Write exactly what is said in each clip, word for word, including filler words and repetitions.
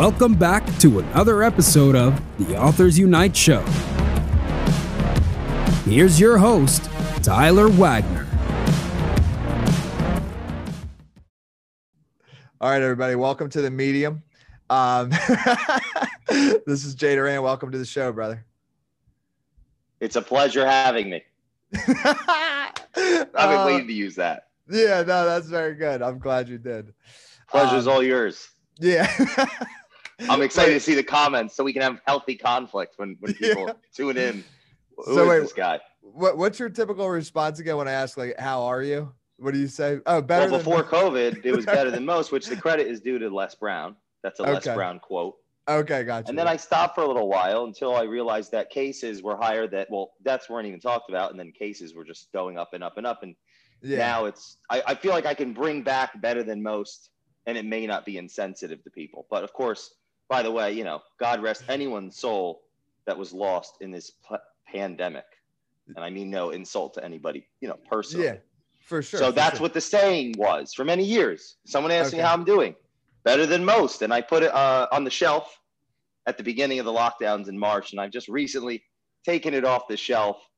Welcome back to another episode of the Authors Unite Show. Here's your host, Tyler Wagner. All right, everybody, welcome to the medium. Um, this is Jay Duran. Welcome to the show, brother. It's a pleasure having me. I've been uh, waiting to use that. Yeah, no, that's very good. I'm glad you did. Pleasure's um, all yours. Yeah. I'm excited wait. to see the comments so we can have healthy conflict when, when people yeah. tune in. Who so is wait, this guy? What, what's your typical response again when I ask, like, how are you? What do you say? Oh, better well, than before COVID, it was better than most, which the credit is due to Les Brown. That's a okay. Les Brown quote. Okay, gotcha. And then I stopped for a little while until I realized that cases were higher that, well, deaths weren't even talked about. And then cases were just going up and up and up. And yeah. now it's, I, I feel like I can bring back better than most. And it may not be insensitive to people. But of course, by the way, you know, God rest anyone's soul that was lost in this p- pandemic. And I mean, no insult to anybody, you know, personally. Yeah, for sure. So for that's sure. what the saying was for many years. Someone asked okay. me how I'm doing. Better than most. And I put it uh, on the shelf at the beginning of the lockdowns in March. And I've just recently taken it off the shelf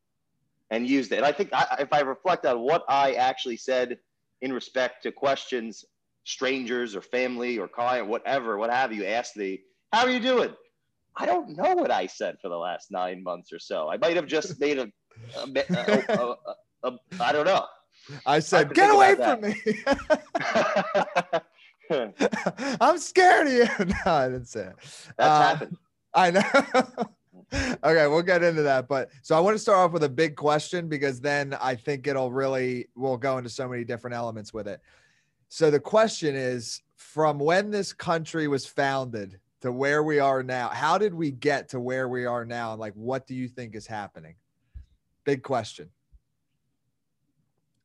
and used it. And I think I, if I reflect on what I actually said in respect to questions, strangers or family or client, whatever, what have you, asked the, how are you doing? I don't know what I said for the last nine months or so. I might have just made a, a, a, a, a, a I don't know. I said, I get away from me. I'm scared of you. No, I didn't say it. That's uh, happened. I know. Okay, we'll get into that. But so I want to start off with a big question, because then I think it'll really, we'll go into so many different elements with it. So the question is, from when this country was founded to where we are now, how did we get to where we are now? And like, what do you think is happening? Big question.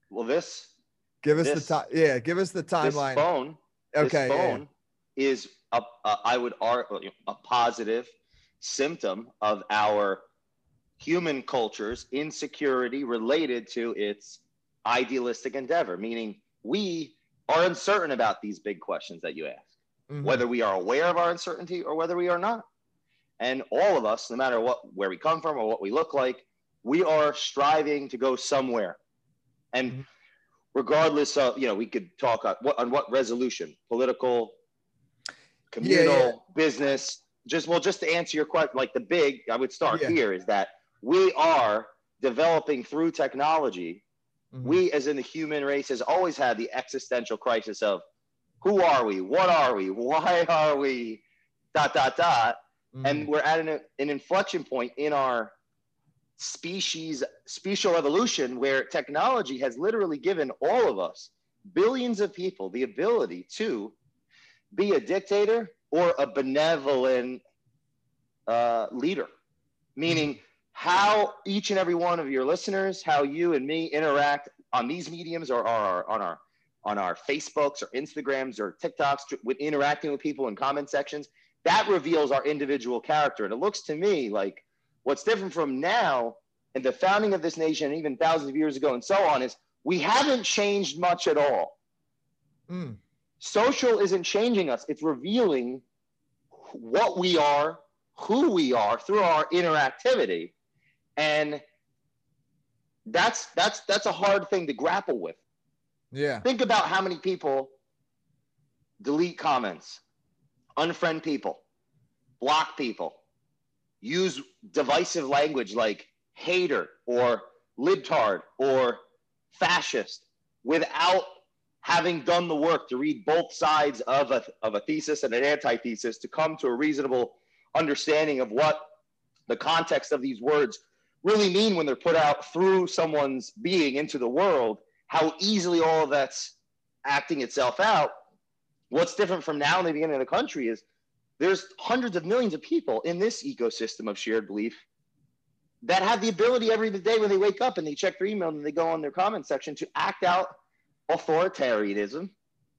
Well, this. Give us this, the time. Yeah, give us the timeline. This phone. Okay. This phone yeah. is a, a, I would argue, a positive symptom of our human culture's insecurity related to its idealistic endeavor, meaning we are uncertain about these big questions that you ask, mm-hmm. whether we are aware of our uncertainty or whether we are not. And all of us, no matter what, where we come from or what we look like, we are striving to go somewhere. And mm-hmm. regardless of, you know, we could talk on what, on what resolution, political, communal, yeah, yeah. business, just, well, just to answer your question, like the big, I would start yeah. here is that we are developing through technology. Mm-hmm. We, as in the human race, has always had the existential crisis of who are we? What are we? Why are we? Dot, dot, dot. Mm-hmm. And we're at an, an inflection point in our species special evolution where technology has literally given all of us, billions of people, the ability to be a dictator or a benevolent uh, leader, meaning how each and every one of your listeners, how you and me interact on these mediums or our, on our on our Facebooks or Instagrams or TikToks, with interacting with people in comment sections, that reveals our individual character. And it looks to me like what's different from now and the founding of this nation, and even thousands of years ago and so on, is we haven't changed much at all. Mm. Social isn't changing us. It's revealing what we are, who we are through our interactivity. And that's that's that's a hard thing to grapple with. Yeah. Think about how many people delete comments, unfriend people, block people, use divisive language like hater or libtard or fascist without having done the work to read both sides of a, of a thesis and an antithesis to come to a reasonable understanding of what the context of these words really mean when they're put out through someone's being into the world, how easily all of that's acting itself out. What's different from now and the beginning of the country is there's hundreds of millions of people in this ecosystem of shared belief that have the ability every day when they wake up and they check their email and they go on their comment section to act out authoritarianism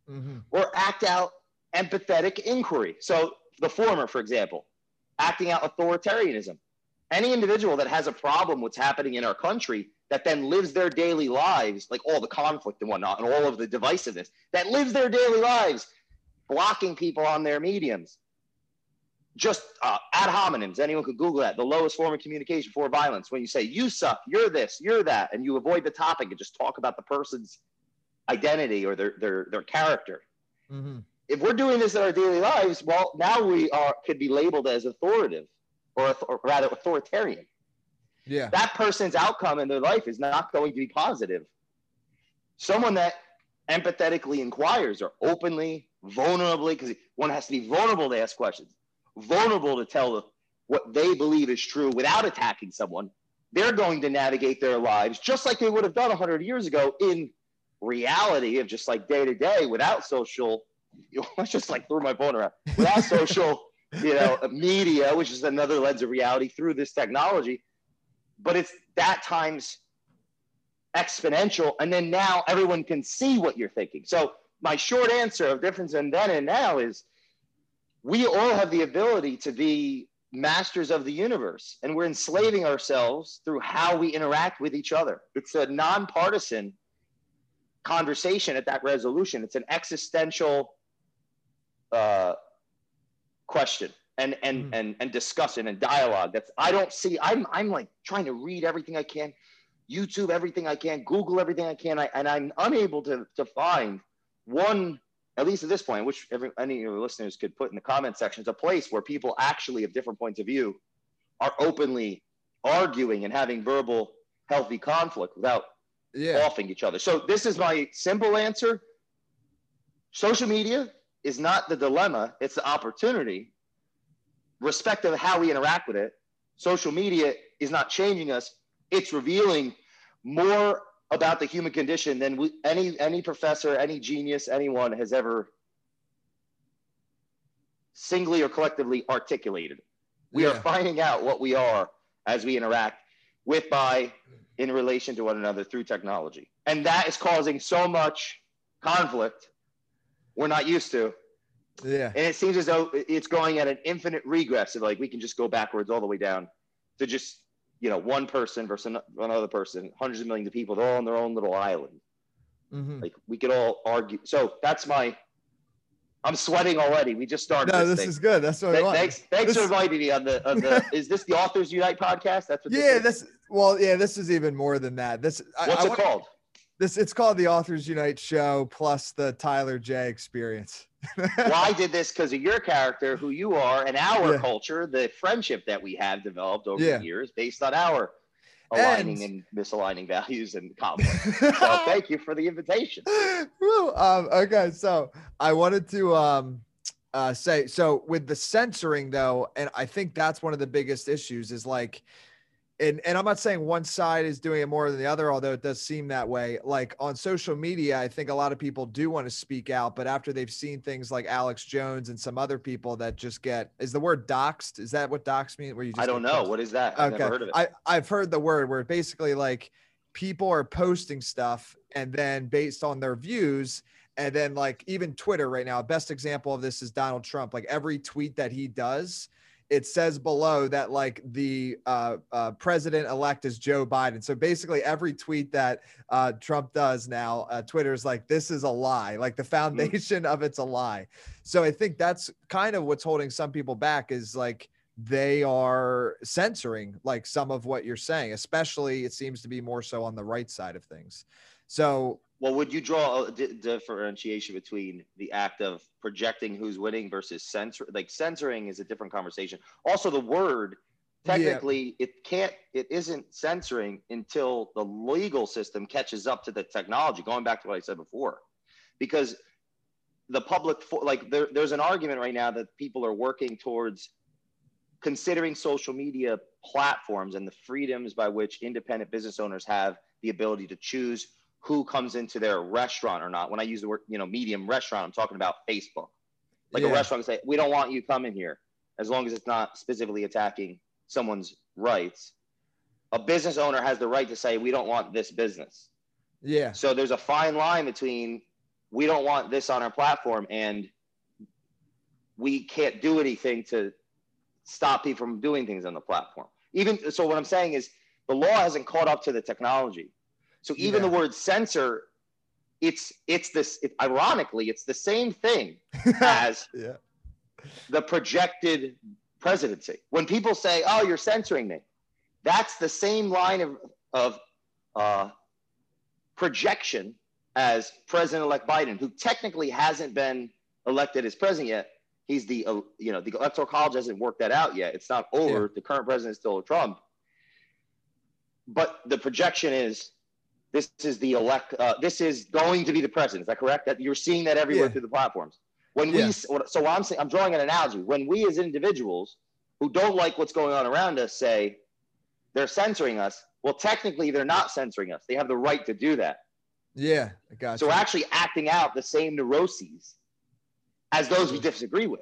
mm-hmm. or act out empathetic inquiry. So the former, for example, acting out authoritarianism. Any individual that has a problem with what's happening in our country that then lives their daily lives, like all the conflict and whatnot and all of the divisiveness, that lives their daily lives blocking people on their mediums, just uh, ad hominems. Anyone could Google that. The lowest form of communication for violence. When you say, you suck, you're this, you're that, and you avoid the topic and just talk about the person's identity or their, their, their character. Mm-hmm. If we're doing this in our daily lives, well, now we are could be labeled as authoritative or, or rather authoritarian. Yeah. That person's outcome in their life is not going to be positive. Someone that empathetically inquires or openly, vulnerably, because one has to be vulnerable to ask questions, vulnerable to tell what they believe is true without attacking someone, they're going to navigate their lives just like they would have done one hundred years ago in reality of just like day to day without social, you know, I just like threw my phone around, without social, you know, media, which is another lens of reality through this technology. But it's that times exponential. And then now everyone can see what you're thinking. So my short answer of difference in then and now is we all have the ability to be masters of the universe, and we're enslaving ourselves through how we interact with each other. It's a nonpartisan conversation at that resolution. It's an existential uh, question and and mm. and and discussion and dialogue. That's I don't see. I'm I'm like trying to read everything I can, YouTube everything I can, Google everything I can, I, and I'm unable to to find one, at least at this point, which every, any of your listeners could put in the comment sections, a place where people actually of different points of view are openly arguing and having verbal healthy conflict without yeah. offing each other. So this is my simple answer. Social media is not the dilemma, it's the opportunity. Respective of how we interact with it, social media is not changing us. It's revealing more about the human condition than we, any any professor, any genius, anyone has ever singly or collectively articulated. We yeah. are finding out what we are as we interact with, by, in relation to one another through technology. And that is causing so much conflict we're not used to. Yeah. And it seems as though it's going at an infinite regress of like, we can just go backwards all the way down to just, you know, one person versus another person, hundreds of millions of people, they're all on their own little island. Mm-hmm. Like we could all argue. So that's my, I'm sweating already. We just started. No, this, this is good. That's what Th- I want. Thanks, thanks this... for inviting me on the, on the is this the Authors Unite podcast? That's what yeah, this is. This, well, yeah, this is even more than that. This I, What's I it wanna, called? This It's called the Authors Unite Show plus the Tyler J experience. Well, I did this because of your character, who you are, and our yeah. culture, the friendship that we have developed over yeah. the years based on our aligning and, and misaligning values and conflicts. So thank you for the invitation. Well, um, okay, so I wanted to um, uh, say, so with the censoring though, and I think that's one of the biggest issues is like, and, and I'm not saying one side is doing it more than the other, although it does seem that way. Like on social media, I think a lot of people do want to speak out, but after they've seen things like Alex Jones and some other people that just get, is the word doxed? Is that what doxed mean? Where you just I don't know. Posted? What is that? I've okay. never heard of it. I, I've heard the word where basically like people are posting stuff and then based on their views. And then like even Twitter right now, best example of this is Donald Trump. Like every tweet that he does, it says below that like the uh, uh, president-elect is Joe Biden. So basically every tweet that uh, Trump does now, uh, Twitter is like, this is a lie. Like the foundation mm. of it's a lie. So I think that's kind of what's holding some people back is like, they are censoring like some of what you're saying, especially it seems to be more so on the right side of things. So, well, would you draw a d- differentiation between the act of projecting who's winning versus censor? Like censoring is a different conversation. Also, the word technically yeah. it can't, it isn't censoring until the legal system catches up to the technology. Going back to what I said before, because the public, fo- like there, there's an argument right now that people are working towards considering social media platforms and the freedoms by which independent business owners have the ability to choose who comes into their restaurant or not. When I use the word, you know, medium restaurant, I'm talking about Facebook. Like yeah. a restaurant can say, we don't want you coming here as long as it's not specifically attacking someone's rights. A business owner has the right to say, we don't want this business. Yeah. So there's a fine line between we don't want this on our platform and we can't do anything to stop people from doing things on the platform. Even so, what I'm saying is the law hasn't caught up to the technology. So even yeah. the word censor, it's it's this it, ironically, it's the same thing as yeah. the projected presidency. When people say, oh, you're censoring me, that's the same line of, of uh, projection as President-elect Biden, who technically hasn't been elected as president yet. He's the, uh, you know, the Electoral College hasn't worked that out yet. It's not over. Yeah. The current president is still Trump. But the projection is, this is the elect, uh, this is going to be the president. Is that correct? That you're seeing that everywhere yeah. through the platforms. When yeah. we, so I'm saying, I'm drawing an analogy. When we as individuals who don't like what's going on around us say they're censoring us, well, technically they're not censoring us. They have the right to do that. Yeah, I got so you. We're actually acting out the same neuroses as those we disagree with.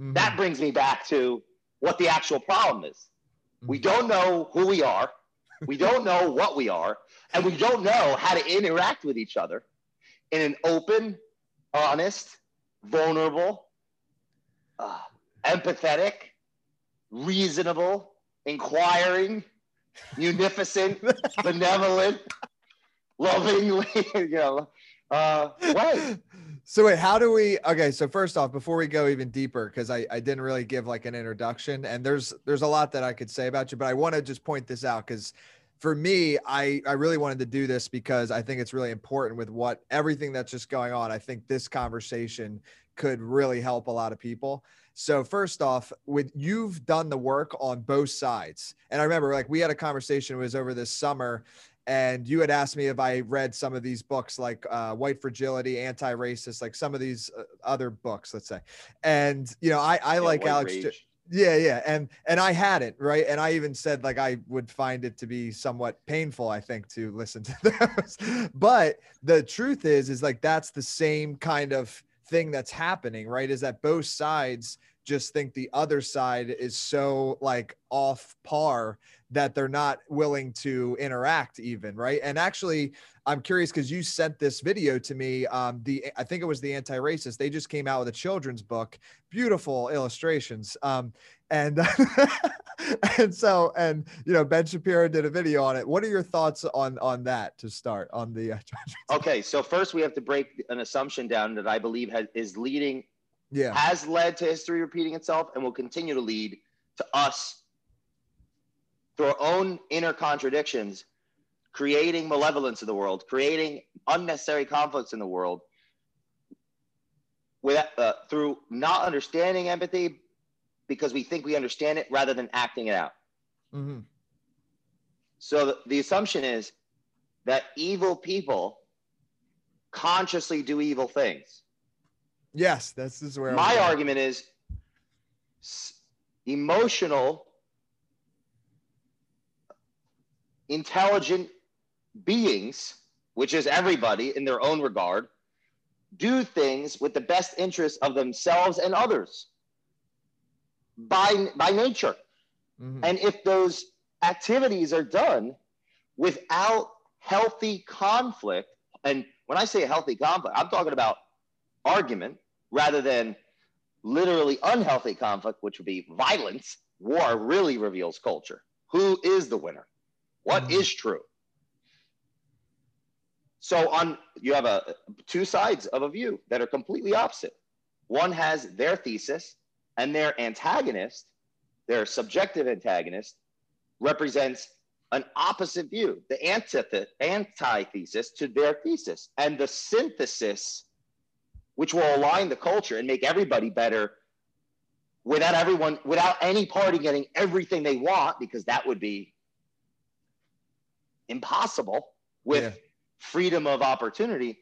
Mm-hmm. That brings me back to what the actual problem is. Mm-hmm. We don't know who we are. We don't know what we are. And we don't know how to interact with each other in an open, honest, vulnerable, uh, empathetic, reasonable, inquiring, munificent, benevolent, lovingly, you know, uh, way. So wait, how do we, okay, so first off, before we go even deeper, because I, I didn't really give like an introduction, and there's there's a lot that I could say about you, but I want to just point this out, because for me, I, I really wanted to do this because I think it's really important with what everything that's just going on. I think this conversation could really help a lot of people. So first off, with you've done the work on both sides. And I remember like we had a conversation, it was over this summer, and you had asked me if I read some of these books, like uh, White Fragility, Anti-Racist, like some of these uh, other books, let's say. And, you know, I, I yeah, like Alex. Jo- yeah, yeah. And and I hadn't, right? And I even said, like, I would find it to be somewhat painful, I think, to listen to those. But the truth is, is like, that's the same kind of thing that's happening, right? Is that both sides just think the other side is so like off par that they're not willing to interact even, right? And actually, I'm curious because you sent this video to me. Um, the I think it was the Anti-Racist. They just came out with a children's book, beautiful illustrations. Um, and and so and you know Ben Shapiro did a video on it. What are your thoughts on on that to start on the? Uh, okay, so first we have to break an assumption down that I believe has, is leading. Yeah. has led to history repeating itself and will continue to lead to us through our own inner contradictions, creating malevolence in the world, creating unnecessary conflicts in the world with, uh, through not understanding empathy because we think we understand it rather than acting it out. Mm-hmm. So the, the assumption is that evil people consciously do evil things. Yes, that's this is where my argument is emotional, intelligent beings, which is everybody in their own regard, do things with the best interest of themselves and others by, by nature. Mm-hmm. And if those activities are done without healthy conflict, and when I say a healthy conflict, I'm talking about argument, rather than literally unhealthy conflict, which would be violence. War really reveals culture. Who is the winner? What mm-hmm. is true? So on, you have a, two sides of a view that are completely opposite. One has their thesis, and their antagonist, their subjective antagonist, represents an opposite view, the antith- antithesis to their thesis. And the synthesis, which will align the culture and make everybody better without everyone, without any party getting everything they want, because that would be impossible with yeah. freedom of opportunity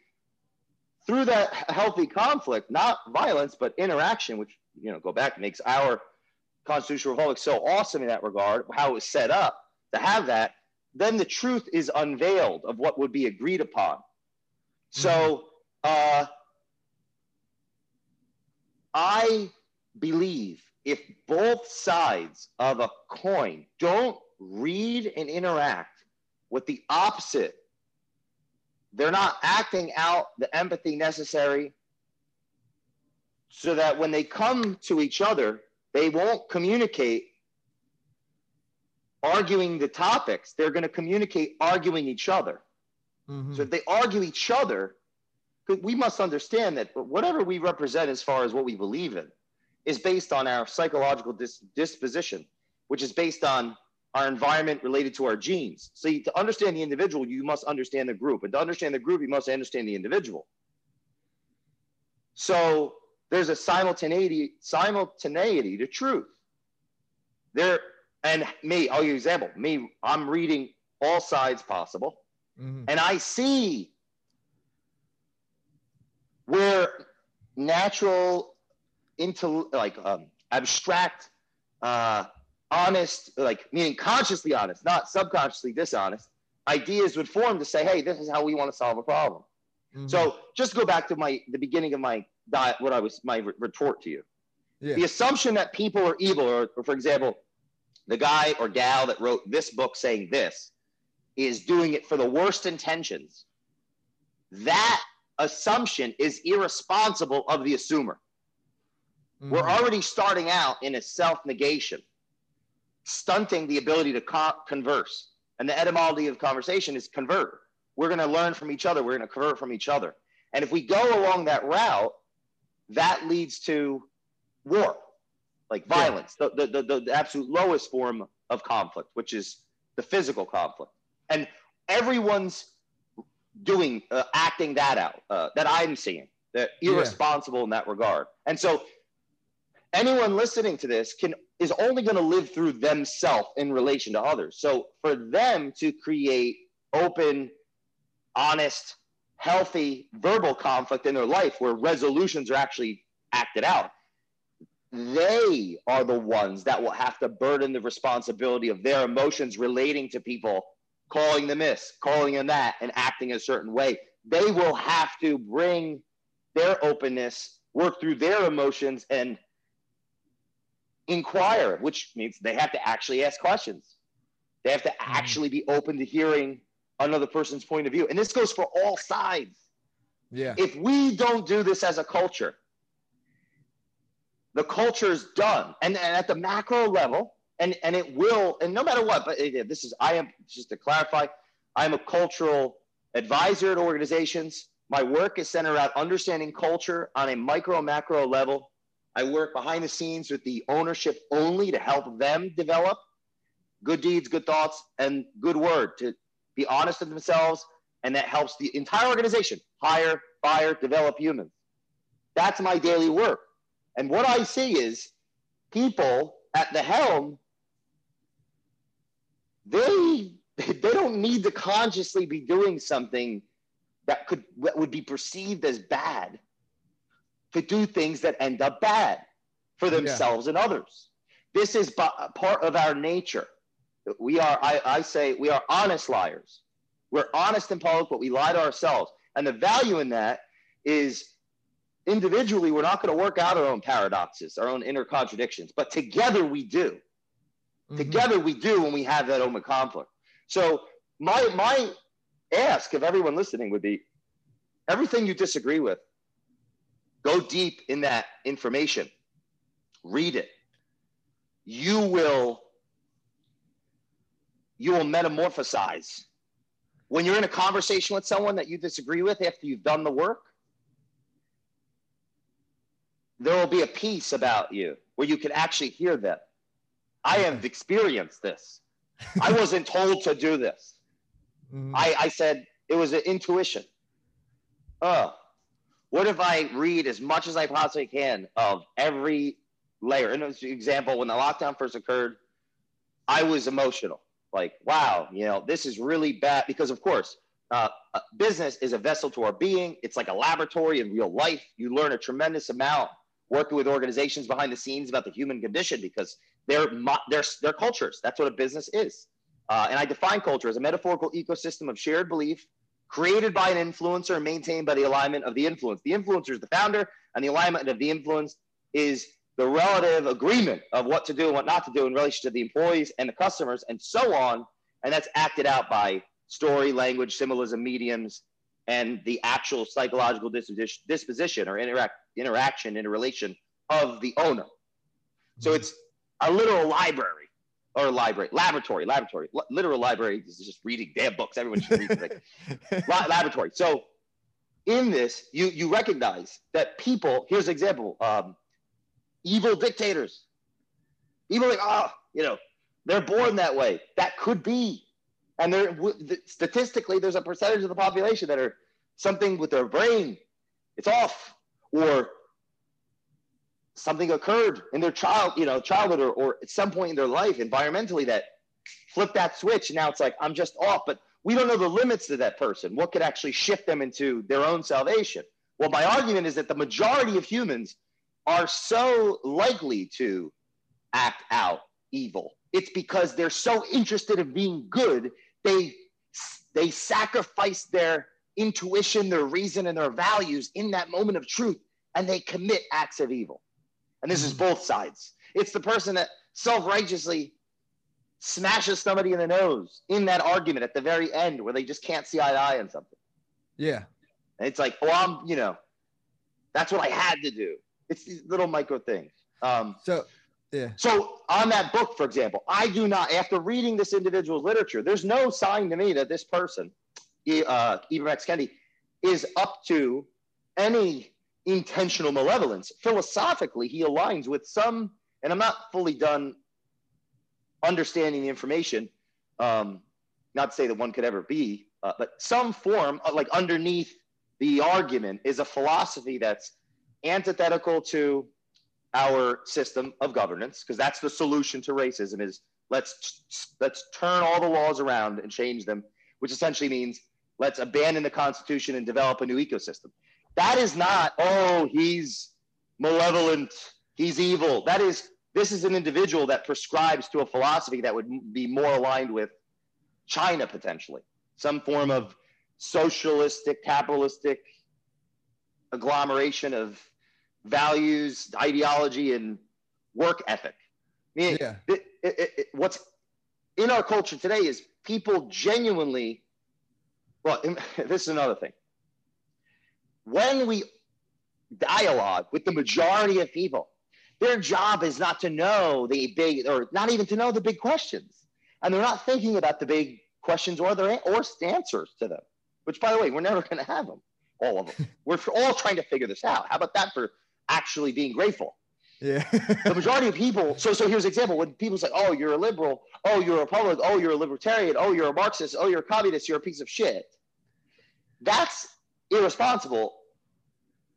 through that healthy conflict, not violence, but interaction, which, you know, go back, makes our constitutional republic so awesome in that regard, how it was set up to have that. Then the truth is unveiled of what would be agreed upon. So, uh, I believe if both sides of a coin don't read and interact with the opposite, they're not acting out the empathy necessary so that when they come to each other, they won't communicate arguing the topics. They're going to communicate arguing each other. Mm-hmm. So if they argue each other, we must understand that whatever we represent as far as what we believe in is based on our psychological dis disposition, which is based on our environment related to our genes. So you, to understand the individual, you must understand the group. And to understand the group, you must understand the individual. So there's a simultaneity, simultaneity to truth. There, and me, I'll give you an example. Me, I'm reading all sides possible. Mm-hmm. And I see where natural, into like um, abstract, uh, honest, like meaning consciously honest, not subconsciously dishonest, ideas would form to say, hey, this is how we want to solve a problem. Mm-hmm. So just go back to my, the beginning of my diet, what I was, my retort to you. Yeah. The assumption that people are evil, or, or for example, the guy or gal that wrote this book saying this is doing it for the worst intentions. That assumption is irresponsible of the assumer. Mm-hmm. We're already starting out in a self-negation, stunting the ability to co converse. And the etymology of conversation is convert. We're going to learn from each other. We're going to convert from each other. And if we go along that route, that leads to war, like violence, yeah. the, the, the, the absolute lowest form of conflict, which is the physical conflict. And everyone's doing, uh, acting that out, uh, that I'm seeing. They're irresponsible yeah. in that regard. And so anyone listening to this can is only going to live through themselves in relation to others. So for them to create open, honest, healthy verbal conflict in their life where resolutions are actually acted out, they are the ones that will have to burden the responsibility of their emotions relating to people, calling them this, calling them that, and acting a certain way. They will have to bring their openness, work through their emotions, and inquire, which means they have to actually ask questions. They have to actually be open to hearing another person's point of view. And this goes for all sides. Yeah. If we don't do this as a culture, the culture is done. And, and at the macro level, and, and it will, and no matter what, but it, this is, I am, just to clarify, I'm a cultural advisor at organizations. My work is centered around understanding culture on a micro, macro level. I work behind the scenes with the ownership only to help them develop good deeds, good thoughts, and good word, to be honest with themselves. And that helps the entire organization hire, fire, develop humans. That's my daily work. And what I see is people at the helm, they, they don't need to consciously be doing something that could, that would be perceived as bad, to do things that end up bad for themselves yeah. and others. This is part of our nature. We are, I, I say, we are honest liars. We're honest in public, but we lie to ourselves. And the value in that is individually, we're not going to work out our own paradoxes, our own inner contradictions, but together we do. Mm-hmm. Together we do when we have that open conflict. So my, my ask of everyone listening would be, everything you disagree with, go deep in that information, read it. You will, you will metamorphosize. When you're in a conversation with someone that you disagree with after you've done the work, there will be a piece about you where you can actually hear them. I have experienced this. I wasn't told to do this. Mm-hmm. I, I said, it was an intuition. Oh. What if I read as much as I possibly can of every layer? And as an example, when the lockdown first occurred, I was emotional. Like, wow, you know, this is really bad. Because, of course, uh, business is a vessel to our being. It's like a laboratory in real life. You learn a tremendous amount working with organizations behind the scenes about the human condition because they're, they're, they're cultures. That's what a business is. Uh, and I define culture as a metaphorical ecosystem of shared belief, created by an influencer and maintained by the alignment of the influence. The influencer is the founder, and the alignment of the influence is the relative agreement of what to do and what not to do in relation to the employees and the customers and so on. And that's acted out by story, language, symbolism, mediums, and the actual psychological disposition or interact, interaction, interrelation of the owner. So it's a literal library. Or library, laboratory, laboratory, L literal library is just reading damn books. Everyone should read things. Laboratory. So in this, you, you recognize that people, here's an example. Um, evil dictators. People like, oh, you know, they're born that way. That could be. And they're, statistically, there's a percentage of the population that are something with their brain. It's off, or something occurred in their child, you know, childhood or, or at some point in their life environmentally that flipped that switch. And now it's like, I'm just off. But we don't know the limits to that person. What could actually shift them into their own salvation? Well, my argument is that the majority of humans are so likely to act out evil. It's because they're so interested in being good, they they sacrifice their intuition, their reason, and their values in that moment of truth, and they commit acts of evil. And this is both sides. It's the person that self-righteously smashes somebody in the nose in that argument at the very end where they just can't see eye to eye on something. Yeah. And it's like, oh, I'm, you know, that's what I had to do. It's these little micro things. Um, so, yeah. So on that book, for example, I do not, after reading this individual's literature, there's no sign to me that this person, uh, Ibram X. Kendi, is up to any intentional malevolence. Philosophically, he aligns with some, and I'm not fully done understanding the information, um, not to say that one could ever be, uh, but some form of, like, underneath the argument is a philosophy that's antithetical to our system of governance, because that's the solution to racism, is let's let's turn all the laws around and change them, which essentially means let's abandon the Constitution and develop a new ecosystem. That is not, oh, he's malevolent, he's evil. That is, this is an individual that prescribes to a philosophy that would be more aligned with China, potentially, some form of socialistic, capitalistic agglomeration of values, ideology, and work ethic. I mean, yeah. it, it, it, it, what's in our culture today is people genuinely, well, this is another thing. When we dialogue with the majority of people, their job is not to know the big, or not even to know the big questions. And they're not thinking about the big questions or their or answers to them, which, by the way, we're never going to have them, all of them. We're all trying to figure this out. How about that for actually being grateful? Yeah. The majority of people, so so here's an example. When people say, oh, you're a liberal, oh, you're a Republican, oh, you're a libertarian, oh, you're a Marxist, oh, you're a communist, you're a piece of shit. That's irresponsible.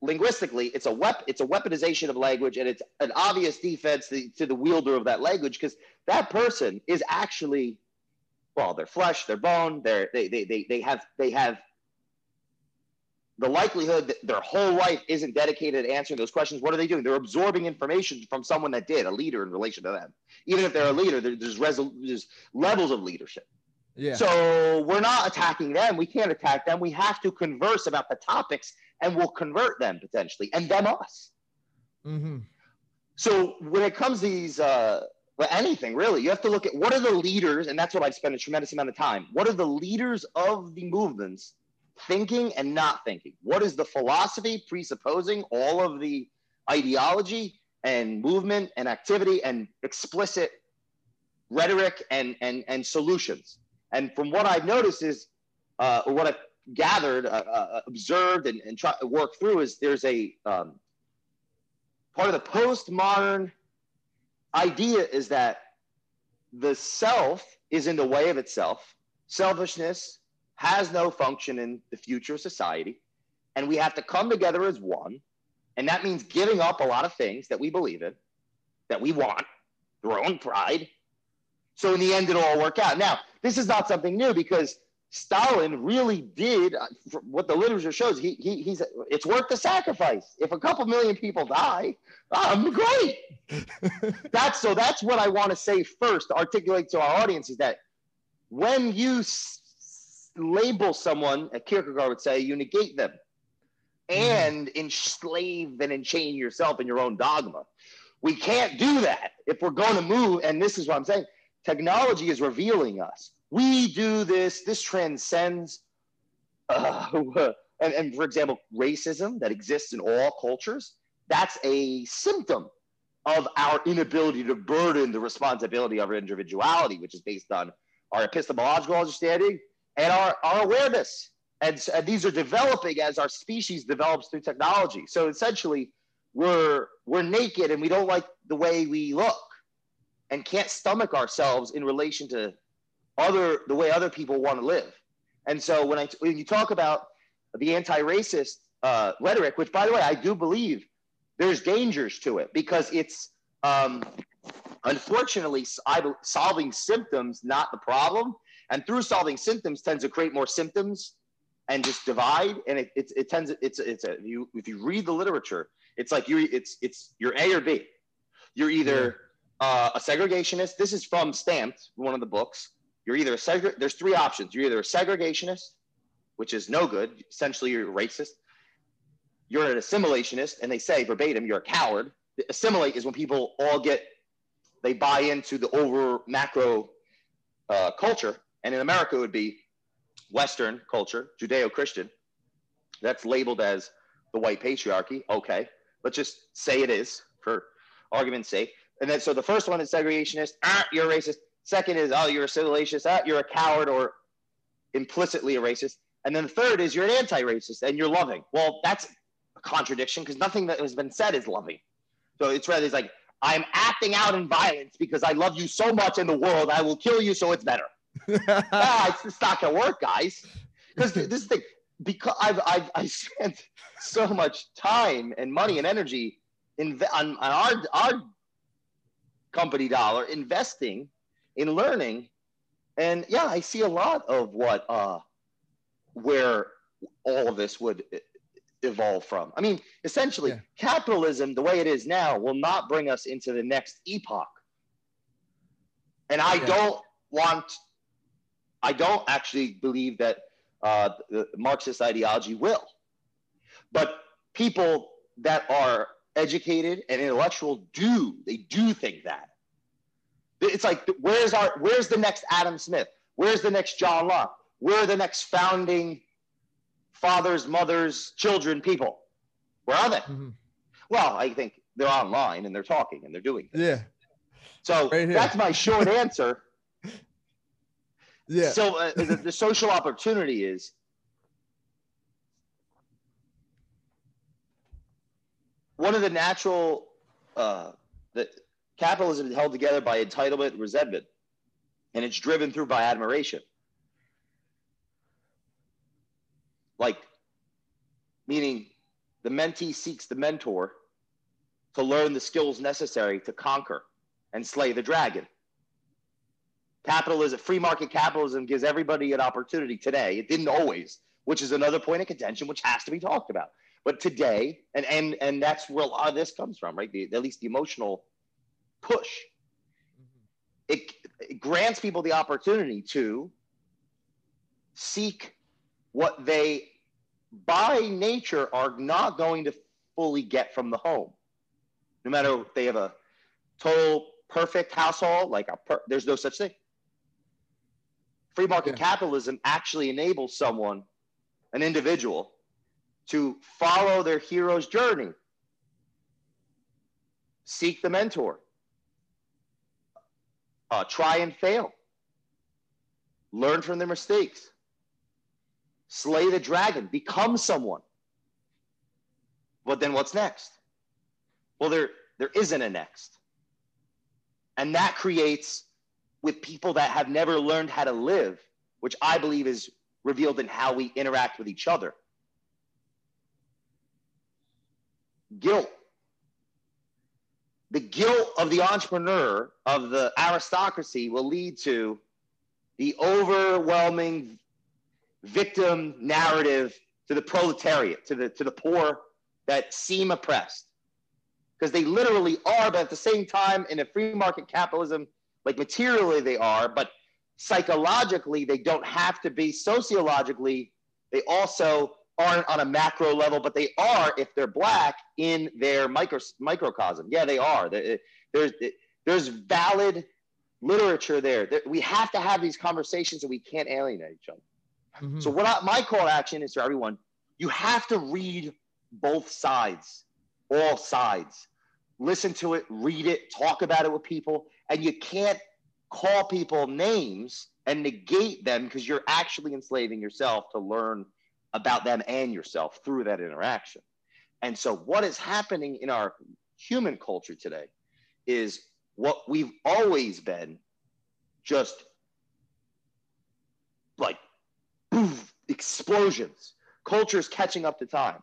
Linguistically, it's a wep- it's a weaponization of language, and it's an obvious defense to, to the wielder of that language, because that person is actually, well, they're flesh, they're bone, they're, they they they they have they have the likelihood that their whole life isn't dedicated to answering those questions. What are they doing? They're absorbing information from someone that did, a leader in relation to them. Even if they're a leader, there's resol- there's levels of leadership. Yeah. So we're not attacking them. We can't attack them. We have to converse about the topics, and we'll convert them potentially, and them us. Mm-hmm. So when it comes to these, uh, well, anything really, you have to look at what are the leaders, and that's what I've spent a tremendous amount of time. What are the leaders of the movements thinking and not thinking? What is the philosophy presupposing all of the ideology and movement and activity and explicit rhetoric and and and solutions? And from what I've noticed is, uh, or what I've gathered, uh, uh, observed, and, and try to work through is there's a um, part of the postmodern idea is that the self is in the way of itself. Selfishness has no function in the future of society, and we have to come together as one, and that means giving up a lot of things that we believe in, that we want, our own pride. So in the end, it'll all work out. Now, this is not something new, because Stalin really did uh, what the literature shows. He, he he's it's worth the sacrifice. If a couple million people die, I'm great. that's so. That's what I want to say first. To articulate to our audience is that when you s- label someone, a Kierkegaard would say, you negate them, and enslave and enchain yourself in your own dogma. We can't do that if we're going to move. And this is what I'm saying. Technology is revealing us. We do this. This transcends, uh, and, and for example, racism that exists in all cultures. That's a symptom of our inability to burden the responsibility of our individuality, which is based on our epistemological understanding and our, our awareness. And, and these are developing as our species develops through technology. So essentially, we're we're naked and we don't like the way we look and can't stomach ourselves in relation to other the way other people want to live. And so when I when you talk about the anti-racist uh, rhetoric, which, by the way, I do believe there's dangers to it, because it's um, unfortunately solving symptoms, not the problem. And through solving symptoms tends to create more symptoms and just divide. And it, it, it tends, it's, it's a, you, if you read the literature, it's like you, it's, it's, you're A or B. You're either uh, a segregationist. This is from Stamped, one of the books. You're either a segre- there's three options. You're either a segregationist, which is no good. Essentially, you're racist. You're an assimilationist, and they say verbatim, you're a coward. Assimilate is when people all get, they buy into the over macro uh, culture. And in America, it would be Western culture, Judeo-Christian. That's labeled as the white patriarchy. Okay, let's just say it is for argument's sake. And then, so the first one is segregationist. Ah, you're a racist. Second is, oh, you're a assimilationist. Ah, you're a coward or implicitly a racist. And then the third is you're an anti-racist and you're loving. Well, that's a contradiction, because nothing that has been said is loving. So it's rather, it's like, I'm acting out in violence because I love you so much in the world, I will kill you so it's better. ah, it's, it's not gonna work, guys. Because this thing, because I've, I've I spent so much time and money and energy in on, on our our company dollar investing in learning, and yeah, I see a lot of what uh where all of this would evolve from. I mean, essentially, yeah. Capitalism, the way it is now, will not bring us into the next epoch, and I yeah. don't want. I don't actually believe that uh, the Marxist ideology will, but people that are educated and intellectual do, they do think that. It's like, where's our, where's the next Adam Smith? Where's the next John Locke? Where are the next founding fathers, mothers, children, people? Where are they? Mm-hmm. Well, I think they're online and they're talking and they're doing things. Yeah. So right that's my short answer. Yeah. So uh, the, the social opportunity is one of the natural uh, that capitalism is held together by entitlement and resentment, and it's driven through by admiration. Like, meaning the mentee seeks the mentor to learn the skills necessary to conquer and slay the dragon. Capitalism, free market capitalism, gives everybody an opportunity today. It didn't always, which is another point of contention, which has to be talked about. But today, and and and that's where a lot of this comes from, right? The, at least the emotional push. Mm-hmm. It, it grants people the opportunity to seek what they, by nature, are not going to fully get from the home. No matter if they have a total perfect household, like a per- there's no such thing. Free market yeah. capitalism actually enables someone, an individual, to follow their hero's journey, seek the mentor, uh, try and fail, learn from their mistakes, slay the dragon, become someone. But then what's next? Well, there there isn't a next. And that creates, with people that have never learned how to live, which I believe is revealed in how we interact with each other, guilt. The guilt of the entrepreneur, of the aristocracy, will lead to the overwhelming victim narrative to the proletariat, to the, to the poor that seem oppressed. Because they literally are, but at the same time, in a free market capitalism, like materially they are, but psychologically they don't have to be. Sociologically, they also aren't on a macro level, but they are, if they're black, in their micro, microcosm. Yeah, they are. There's, there's valid literature there. We have to have these conversations so we can't alienate each other. Mm-hmm. So what I, my call to action is to everyone, you have to read both sides. All sides. Listen to it, read it, talk about it with people, and you can't call people names and negate them, because you're actually enslaving yourself to learn about them and yourself through that interaction. And so what is happening in our human culture today is what we've always been, just like poof, explosions, culture's catching up to time.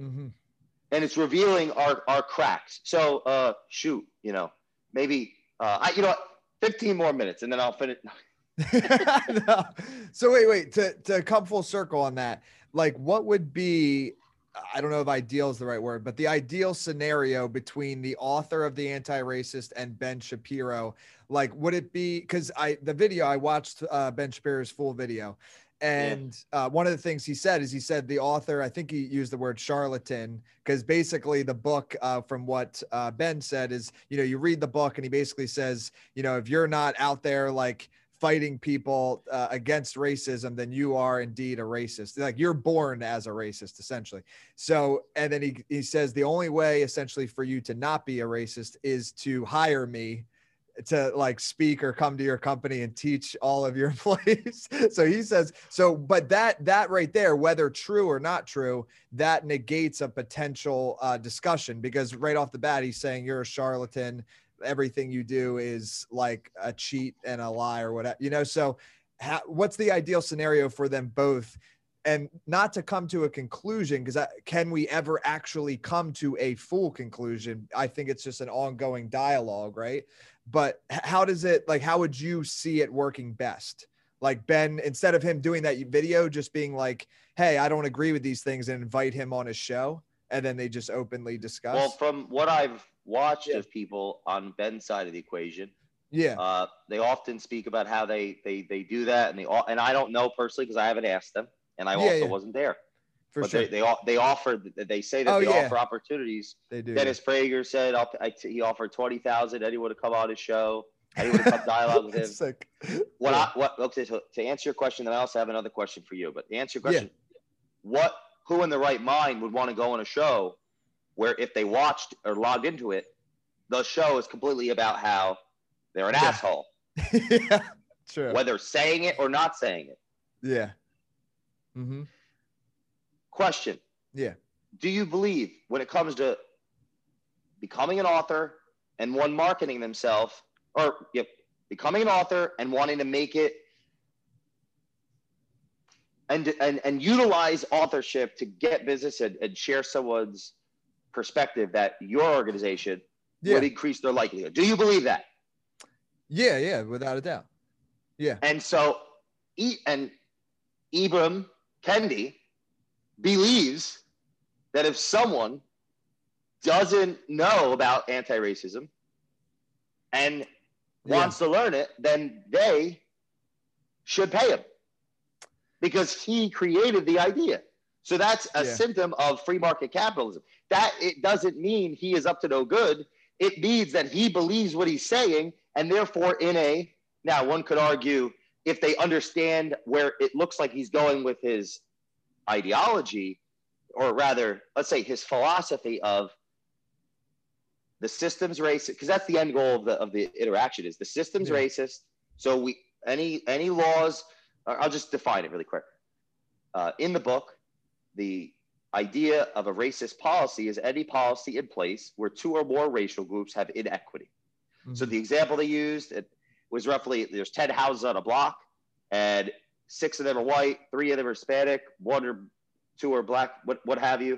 Mm-hmm. And it's revealing our, our cracks. So uh, shoot, you know, maybe, uh, I, you know, fifteen more minutes and then I'll finish. No. So wait, wait, to, to come full circle on that, like what would be, I don't know if ideal is the right word, but the ideal scenario between the author of The Anti-Racist and Ben Shapiro, like, would it be, because I, the video, I watched uh, Ben Shapiro's full video. And yeah. uh, one of the things he said is he said the author, I think he used the word charlatan, because basically the book uh, from what uh, Ben said is, you know, you read the book and he basically says, you know, if you're not out there, like, fighting people uh, against racism, then you are indeed a racist. Like, you're born as a racist, essentially. So, and then he, he says, the only way essentially for you to not be a racist is to hire me to like speak or come to your company and teach all of your employees. So he says, so, but that, that right there, whether true or not true, that negates a potential uh, discussion, because right off the bat, he's saying you're a charlatan, everything you do is like a cheat and a lie or whatever, you know? So how, what's the ideal scenario for them both? And not to come to a conclusion, because can we ever actually come to a full conclusion? I think it's just an ongoing dialogue, right? But how does it, like, how would you see it working best? Like Ben, instead of him doing that video, just being like, hey, I don't agree with these things, and invite him on his show. And then they just openly discuss. Well, from what I've watched yeah. of people on Ben's side of the equation, yeah, uh, they often speak about how they they they do that, and they all, and I don't know personally because I haven't asked them, and I yeah, also yeah. wasn't there. For but sure, they they, they offer they say that oh, they yeah. offer opportunities. They do. Dennis Prager said I'll, I, he offered twenty thousand. Anyone to come on his show, anyone to come dialogue with him. Sick. What yeah. I, what okay, so to answer your question, then I also have another question for you. But to answer your question, yeah. what? Who in the right mind would want to go on a show where if they watched or logged into it, the show is completely about how they're an yeah. asshole, yeah, true. Whether saying it or not saying it. Yeah. Mm-hmm. Question. Yeah. Do you believe when it comes to becoming an author and one marketing themselves, or you know, becoming an author and wanting to make it And, and and utilize authorship to get business and, and share someone's perspective that your organization yeah. would increase their likelihood. Do you believe that? Yeah, yeah, without a doubt. Yeah. And so, e- and Ibram Kendi believes that if someone doesn't know about anti-racism and yeah. wants to learn it, then they should pay him. Because he created the idea. So that's a yeah. symptom of free market capitalism. That it doesn't mean he is up to no good. It means that he believes what he's saying, and therefore in a, now one could argue if they understand where it looks like he's going with his ideology, or rather, let's say his philosophy of the system's racist, because that's the end goal of the, of the interaction is the system's yeah. racist. So we any any laws, I'll just define it really quick. Uh, in the book, the idea of a racist policy is any policy in place where two or more racial groups have inequity. Mm-hmm. So the example they used, it was roughly, there's ten houses on a block, and six of them are white, three of them are Hispanic, one or two are black, what, what have you.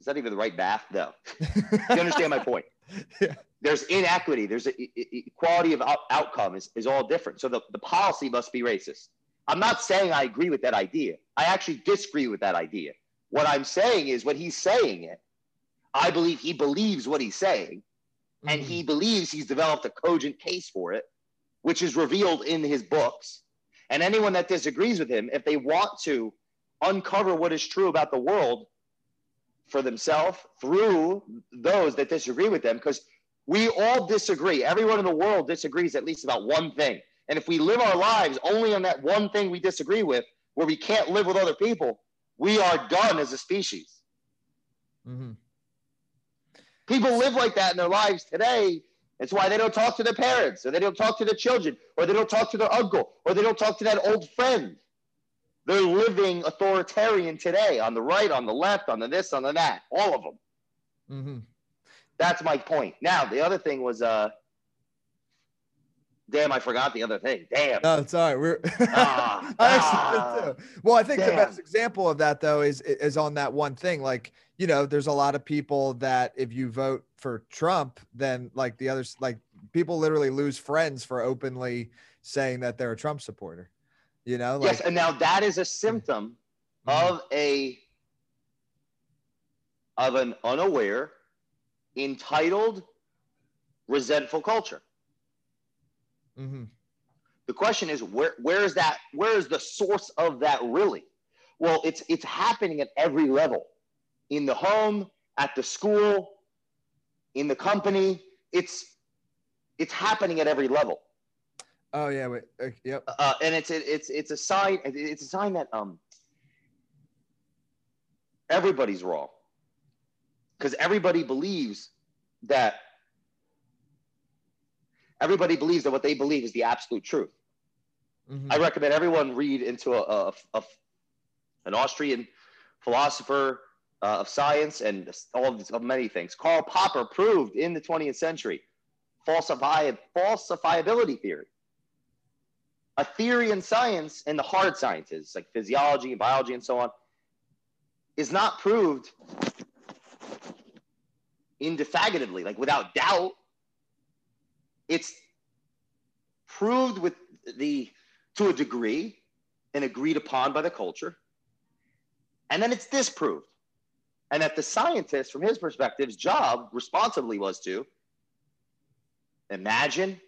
Is that even the right math? No. You understand my point? Yeah. There's inequity. There's a, e- equality of out- outcome is, is all different. So the, the policy must be racist. I'm not saying I agree with that idea. I actually disagree with that idea. What I'm saying is when he's saying it, I believe he believes what he's saying, and mm-hmm. he believes he's developed a cogent case for it, which is revealed in his books. And anyone that disagrees with him, if they want to uncover what is true about the world for themselves through those that disagree with them, because we all disagree. Everyone in the world disagrees at least about one thing. And if we live our lives only on that one thing we disagree with, where we can't live with other people, we are done as a species. Mm-hmm. People live like that in their lives today. That's why they don't talk to their parents, or they don't talk to their children, or they don't talk to their uncle, or they don't talk to that old friend. They're living authoritarian today, on the right, on the left, on the this, on the that, all of them. Mm-hmm. That's my point. Now, the other thing was, uh, damn, I forgot the other thing. Damn. No, it's all right. We're ah, I actually did too. Well, I think damn. the best example of that, though, is is on that one thing. Like, you know, there's a lot of people that if you vote for Trump, then like the others, like people literally lose friends for openly saying that they're a Trump supporter. You know, like, yes, and now that is a symptom mm-hmm. of a of an unaware, entitled, resentful culture. Mm-hmm. The question is, where where is that? Where is the source of that really? Well, it's it's happening at every level, in the home, at the school, in the company. It's it's happening at every level. Oh yeah, wait, uh, yep. Uh, and it's it, it's it's a sign. It's a sign that um everybody's wrong, because everybody believes that. Everybody believes that what they believe is the absolute truth. Mm-hmm. I recommend everyone read into a, a, a an Austrian philosopher uh, of science and all of, these, of many things. Karl Popper proved in the twentieth century falsifi- falsifiability theory, a theory in science and the hard sciences like physiology, biology, and so on, is not proved indefatigably, like without doubt. It's proved with the, to a degree, and agreed upon by the culture. And then it's disproved. And that the scientist, from his perspective's job responsibly was to imagine,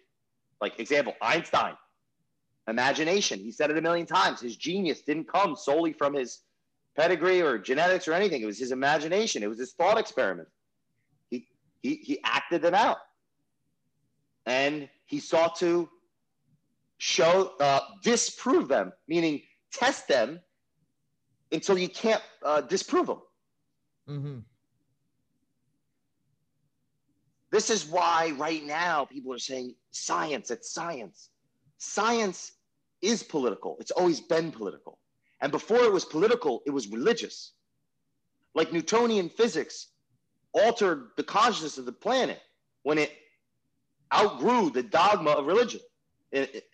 like example, Einstein, imagination. He said it a million times. His genius didn't come solely from his pedigree or genetics or anything. It was his imagination. It was his thought experiment. He, he, he acted them out. And he sought to show, uh, disprove them, meaning test them until you can't uh, disprove them. Mm-hmm. This is why right now people are saying science, it's science. Science is political. It's always been political. And before it was political, it was religious. Like Newtonian physics altered the consciousness of the planet when it outgrew the dogma of religion. It,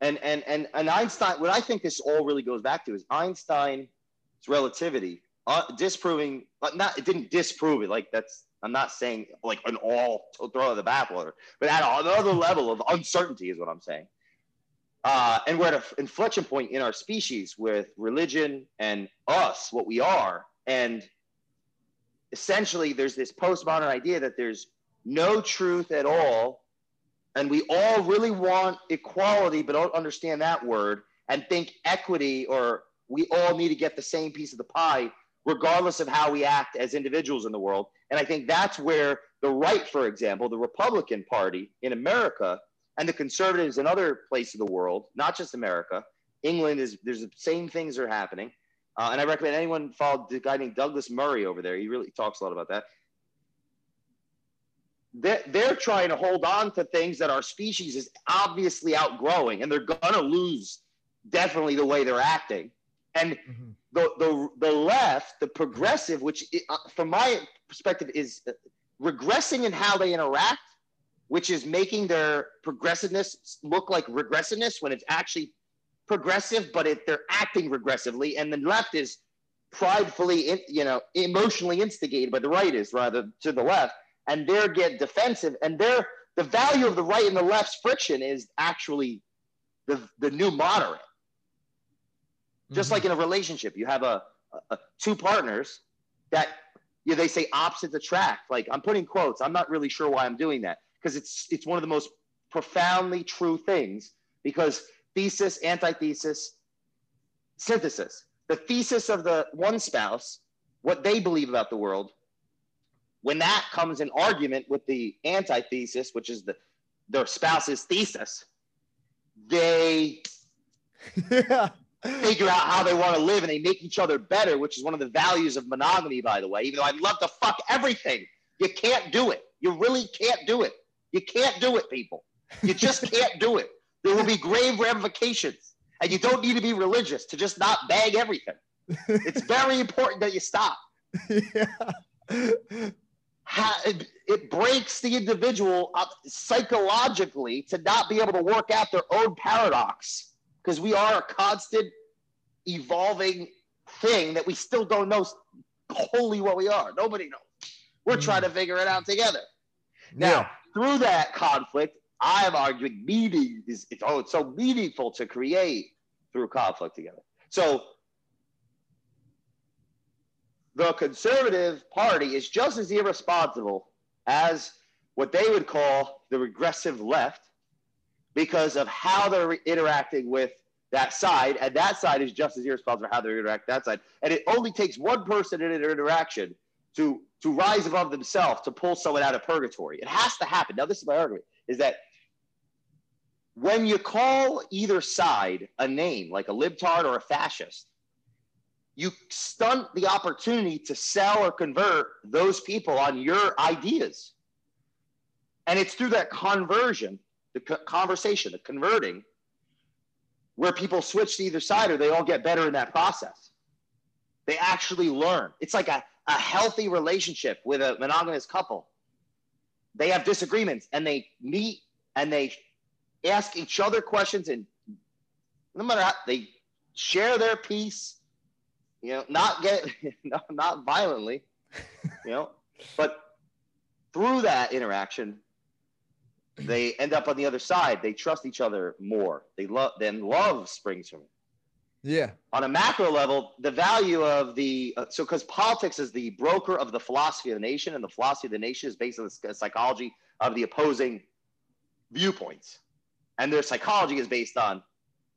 and, and, and, and Einstein, what I think this all really goes back to is Einstein's relativity, uh, disproving, but not, it didn't disprove it. Like that's, I'm not saying like an all throw of the bathwater, but at another level of uncertainty is what I'm saying. Uh, and we're at an inflection point in our species with religion and us, what we are. And essentially there's this postmodern idea that there's no truth at all, and we all really want equality but don't understand that word and think equity, or we all need to get the same piece of the pie regardless of how we act as individuals in the world. And I think that's where the right, for example, the Republican Party in America and the conservatives in other places of the world, not just America, England, is there's the same things are happening. Uh, and I recommend anyone follow the guy named Douglas Murray over there. He really talks a lot about that. They're, they're trying to hold on to things that our species is obviously outgrowing, and they're going to lose definitely the way they're acting. And mm-hmm. the, the the left, the progressive, which uh, from my perspective is regressing in how they interact, which is making their progressiveness look like regressiveness when it's actually progressive, but it, they're acting regressively. And the left is pridefully, in, you know, emotionally instigated, but the right is rather to the left. And they're get defensive, and they're the value of the right and the left's friction is actually the the new moderate. Mm-hmm. Just like in a relationship, you have a, a, a two partners that you know, they say opposites attract. Like I'm putting quotes. I'm not really sure why I'm doing that because it's it's one of the most profoundly true things. Because thesis, antithesis, synthesis. The thesis of the one spouse, what they believe about the world. When that comes in argument with the antithesis, which is the their spouse's thesis, they yeah. figure out how they want to live and they make each other better, which is one of the values of monogamy, by the way. Even though I'd love to fuck everything, you can't do it. You really can't do it. You can't do it, people. You just can't do it. There will be grave ramifications. And you don't need to be religious to just not bang everything. It's very important that you stop. Yeah. How, it, it breaks the individual up psychologically to not be able to work out their own paradox, because we are a constant evolving thing that we still don't know wholly what we are. Nobody knows. We're mm. trying to figure it out together. Now, yeah. through that conflict, I'm arguing meaning is, it's, oh, it's so meaningful to create through conflict together. So the conservative party is just as irresponsible as what they would call the regressive left because of how they're interacting with that side. And that side is just as irresponsible how they interact with that side. And it only takes one person in an interaction to, to rise above themselves, to pull someone out of purgatory. It has to happen. Now, this is my argument, is that when you call either side a name, like a libtard or a fascist, you stunt the opportunity to sell or convert those people on your ideas. And it's through that conversion, the conversation, the converting, where people switch to either side, or they all get better in that process. They actually learn. It's like a, a healthy relationship with a monogamous couple. They have disagreements and they meet and they ask each other questions, and no matter how, they share their peace. You know, not get, not violently, you know, but through that interaction, they end up on the other side. They trust each other more. They love, then love springs from it. Yeah. On a macro level, the value of the, uh, so because politics is the broker of the philosophy of the nation, and the philosophy of the nation is based on the psychology of the opposing viewpoints. And their psychology is based on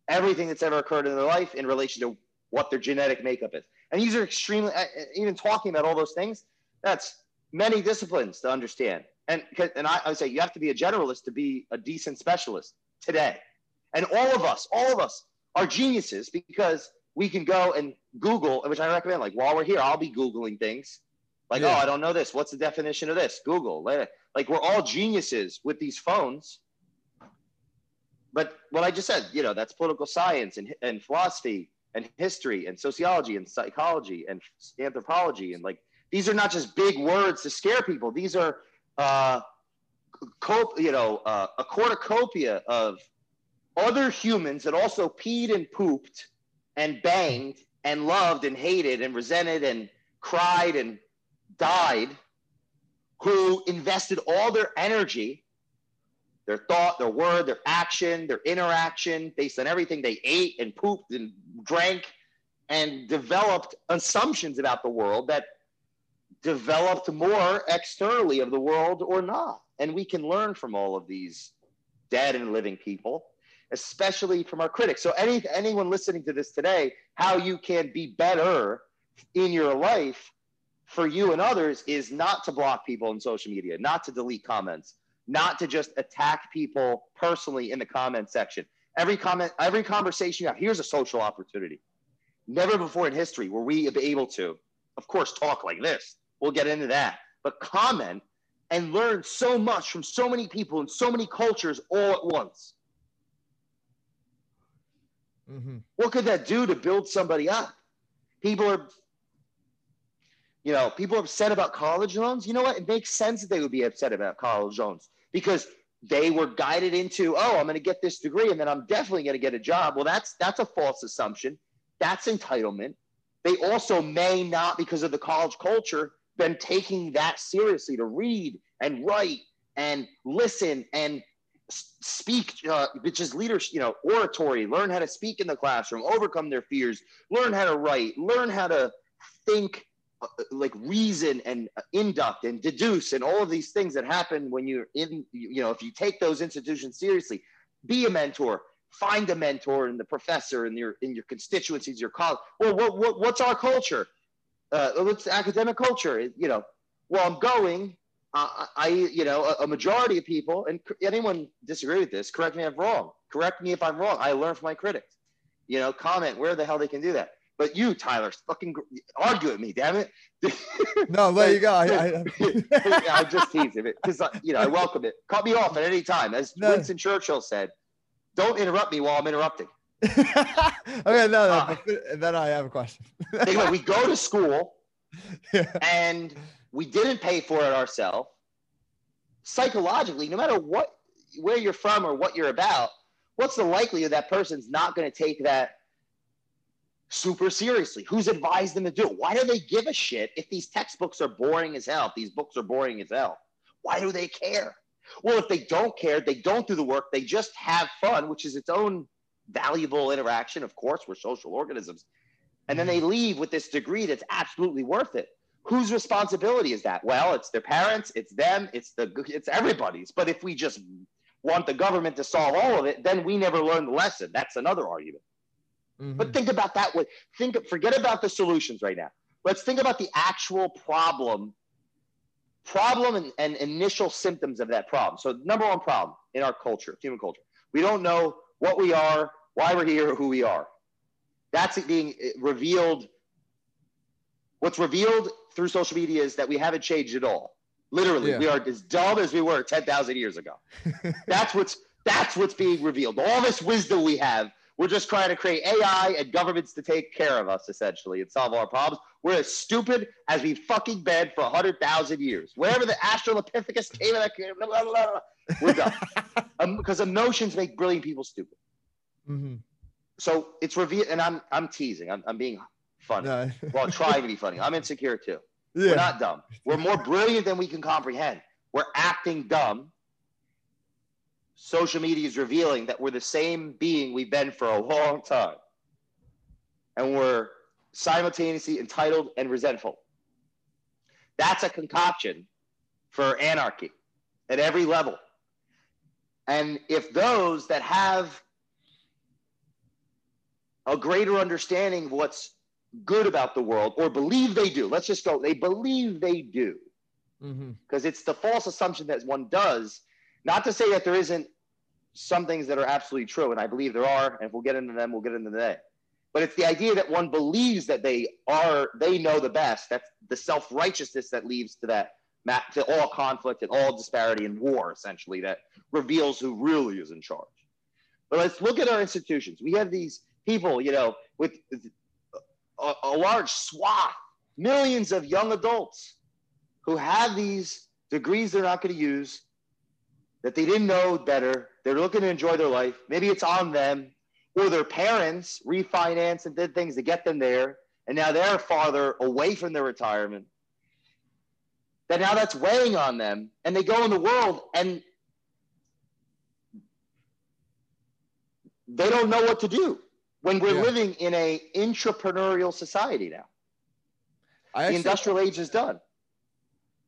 everything that's ever occurred in their life in relation to what their genetic makeup is. And these are extremely, even talking about all those things, that's many disciplines to understand. And, and I, I would say you have to be a generalist to be a decent specialist today. And all of us, all of us are geniuses because we can go and Google, which I recommend, like while we're here, I'll be Googling things. Like, yeah. oh, I don't know this. What's the definition of this? Google. Like, we're all geniuses with these phones. But what I just said, you know, that's political science and, and philosophy, and history and sociology and psychology and anthropology. And like, these are not just big words to scare people. These are, uh, cop- you know, uh, a cornucopia of other humans that also peed and pooped and banged and loved and hated and resented and cried and died, who invested all their energy, their thought, their word, their action, their interaction, based on everything they ate and pooped and drank, and developed assumptions about the world that developed more externally of the world or not. And we can learn from all of these dead and living people, especially from our critics. So any anyone listening to this today, how you can be better in your life for you and others is not to block people on social media, not to delete comments, not to just attack people personally in the comment section. Every comment, every conversation you have, here's a social opportunity. Never before in history were we able to, of course, talk like this. We'll get into that. But comment and learn so much from so many people in so many cultures all at once. Mm-hmm. What could that do to build somebody up? People are... You know, people are upset about college loans. You know what? It makes sense that they would be upset about college loans because they were guided into, oh, I'm going to get this degree and then I'm definitely going to get a job. Well, that's that's a false assumption. That's entitlement. They also may not, because of the college culture, been taking that seriously to read and write and listen and speak, uh, which is leadership, you know, oratory, learn how to speak in the classroom, overcome their fears, learn how to write, learn how to think, like reason and induct and deduce and all of these things that happen when you're in, you know, if you take those institutions seriously. Be a mentor, find a mentor in the professor, in your, in your constituencies, your college. Well, what, what, what's our culture? Uh, what's academic culture? You know, well, I'm going, uh, I, you know, a, a majority of people, and anyone disagree with this, correct me if I'm wrong, correct me if I'm wrong. I learn from my critics, you know, comment where the hell they can do that. But you, Tyler, fucking argue with me, damn it. No, there you go. I, I, I just tease it because, you know, I welcome it. Cut me off at any time. As no. Winston Churchill said, don't interrupt me while I'm interrupting. Okay, no, no, uh, then I have a question. Anyway, we go to school, yeah. and we didn't pay for it ourselves. Psychologically, no matter what, where you're from or what you're about, what's the likelihood that person's not going to take that super seriously? Who's advised them to do it? Why do they give a shit if these textbooks are boring as hell? If these books are boring as hell. Why do they care? Well, if they don't care, they don't do the work. They just have fun, which is its own valuable interaction. Of course, we're social organisms. And then they leave with this degree that's absolutely worth it. Whose responsibility is that? Well, it's their parents, it's them, it's the, it's everybody's. But if we just want the government to solve all of it, then we never learn the lesson. That's another argument. Mm-hmm. But think about that. Think, forget about the solutions right now. Let's think about the actual problem, problem and, and initial symptoms of that problem. So number one problem in our culture, human culture, we don't know what we are, why we're here, who we are. That's it being revealed. What's revealed through social media is that we haven't changed at all. Literally, yeah. we are as dumb as we were ten thousand years ago. That's what's, that's what's being revealed. All this wisdom we have, we're just trying to create A I and governments to take care of us, essentially, and solve our problems. We're as stupid as we've fucking been for one hundred thousand years. Wherever the Australopithecus came, blah, blah, blah, we're done. um, because emotions make brilliant people stupid. Mm-hmm. So it's revealed, and I'm I'm teasing. I'm, I'm being funny. No. Well, trying to be funny. I'm insecure, too. Yeah. We're not dumb. We're more brilliant than we can comprehend. We're acting dumb. Social media is revealing that we're the same being we've been for a long time. And we're simultaneously entitled and resentful. That's a concoction for anarchy at every level. And if those that have a greater understanding of what's good about the world, or believe they do, let's just go, they believe they do. Mm-hmm. Because it's the false assumption that one does. Not to say that there isn't some things that are absolutely true, and I believe there are, and if we'll get into them, we'll get into them. But it's the idea that one believes that they are, they know the best. That's the self-righteousness that leads to that, to all conflict and all disparity and war, essentially, that reveals who really is in charge. But let's look at our institutions. We have these people, you know, with a, a large swath, millions of young adults who have these degrees they're not going to use, that they didn't know better, they're looking to enjoy their life, maybe it's on them, or their parents refinanced and did things to get them there, and now they're farther away from their retirement, that now that's weighing on them, and they go in the world, and they don't know what to do when we're yeah. living in an entrepreneurial society now. I actually- the industrial age is done.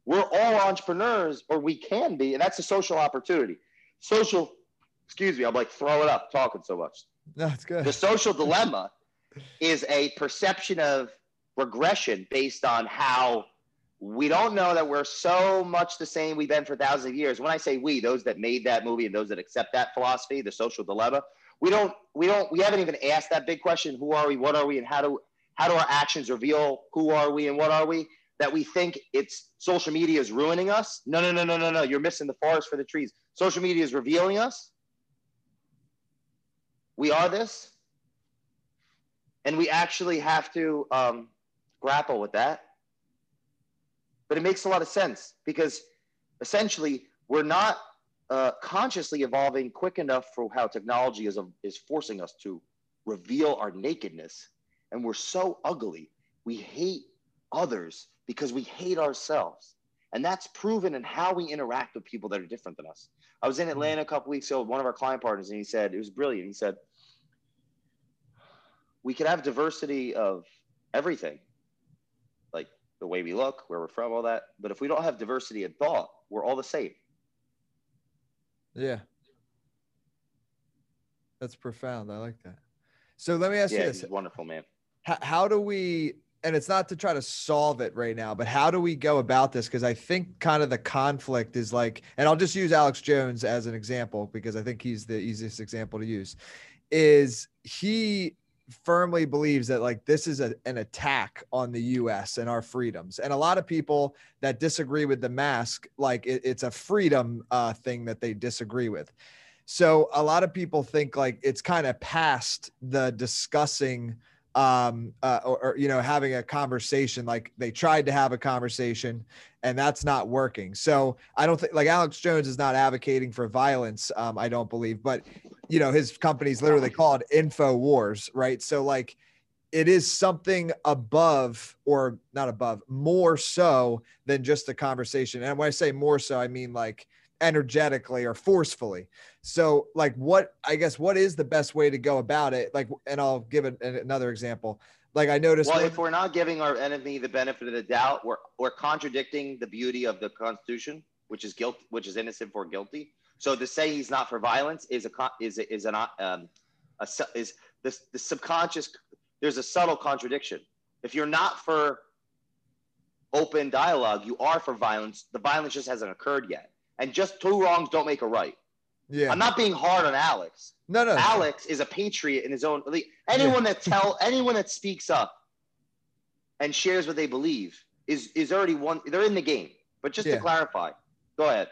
We're all entrepreneurs, or we can be, and that's a social opportunity. Social, excuse me, I'm like throwing up, talking so much. No, it's good. The social dilemma is a perception of regression based on how we don't know that we're so much the same we've been for thousands of years. When I say we, those that made that movie and those that accept that philosophy, the social dilemma, we don't, we don't, we haven't even asked that big question: who are we, what are we, and how do how do our actions reveal who are we and what are we? That we think it's social media is ruining us. No, no, no, no, no, no. You're missing the forest for the trees. Social media is revealing us. We are this. And we actually have to um, grapple with that. But it makes a lot of sense because essentially we're not uh, consciously evolving quick enough for how technology is, is forcing us to reveal our nakedness. And we're so ugly. We hate others because we hate ourselves, and that's proven in how we interact with people that are different than us. I was in Atlanta a couple weeks ago with one of our client partners, and he said, it was brilliant. He said, we could have diversity of everything, like the way we look, where we're from, all that. But if we don't have diversity in thought, we're all the same. Yeah. That's profound. I like that. So let me ask yeah, you this. He's wonderful, man. How, how do we... And it's not to try to solve it right now, but how do we go about this? Because I think kind of the conflict is like, and I'll just use Alex Jones as an example, because I think he's the easiest example to use, is he firmly believes that like this is a, an attack on the U S and our freedoms. And a lot of people that disagree with the mask, like it, it's a freedom uh, thing that they disagree with. So a lot of people think like it's kind of past the discussing um, uh, or, or, you know, having a conversation, like they tried to have a conversation and that's not working. So I don't think like Alex Jones is not advocating for violence. Um, I don't believe, but you know, his company's literally called Info Wars, right? So like, it is something above or not above, more so than just a conversation. And when I say more so, I mean like energetically or forcefully. So like what, I guess, what is the best way to go about it? Like, and I'll give an, another example. Like I noticed- Well, if we're not giving our enemy the benefit of the doubt, we're, we're contradicting the beauty of the Constitution, which is guilt, which is innocent for guilty. So to say he's not for violence is a, is a, is an, um, a, is the, the subconscious, there's a subtle contradiction. If you're not for open dialogue, you are for violence. The violence just hasn't occurred yet. And just two wrongs don't make a right. Yeah. I'm not being hard on Alex. No, no. Alex is a patriot in his own elite. Anyone yeah. that tell anyone that speaks up and shares what they believe is is already one. They're in the game. But just yeah. to clarify, go ahead.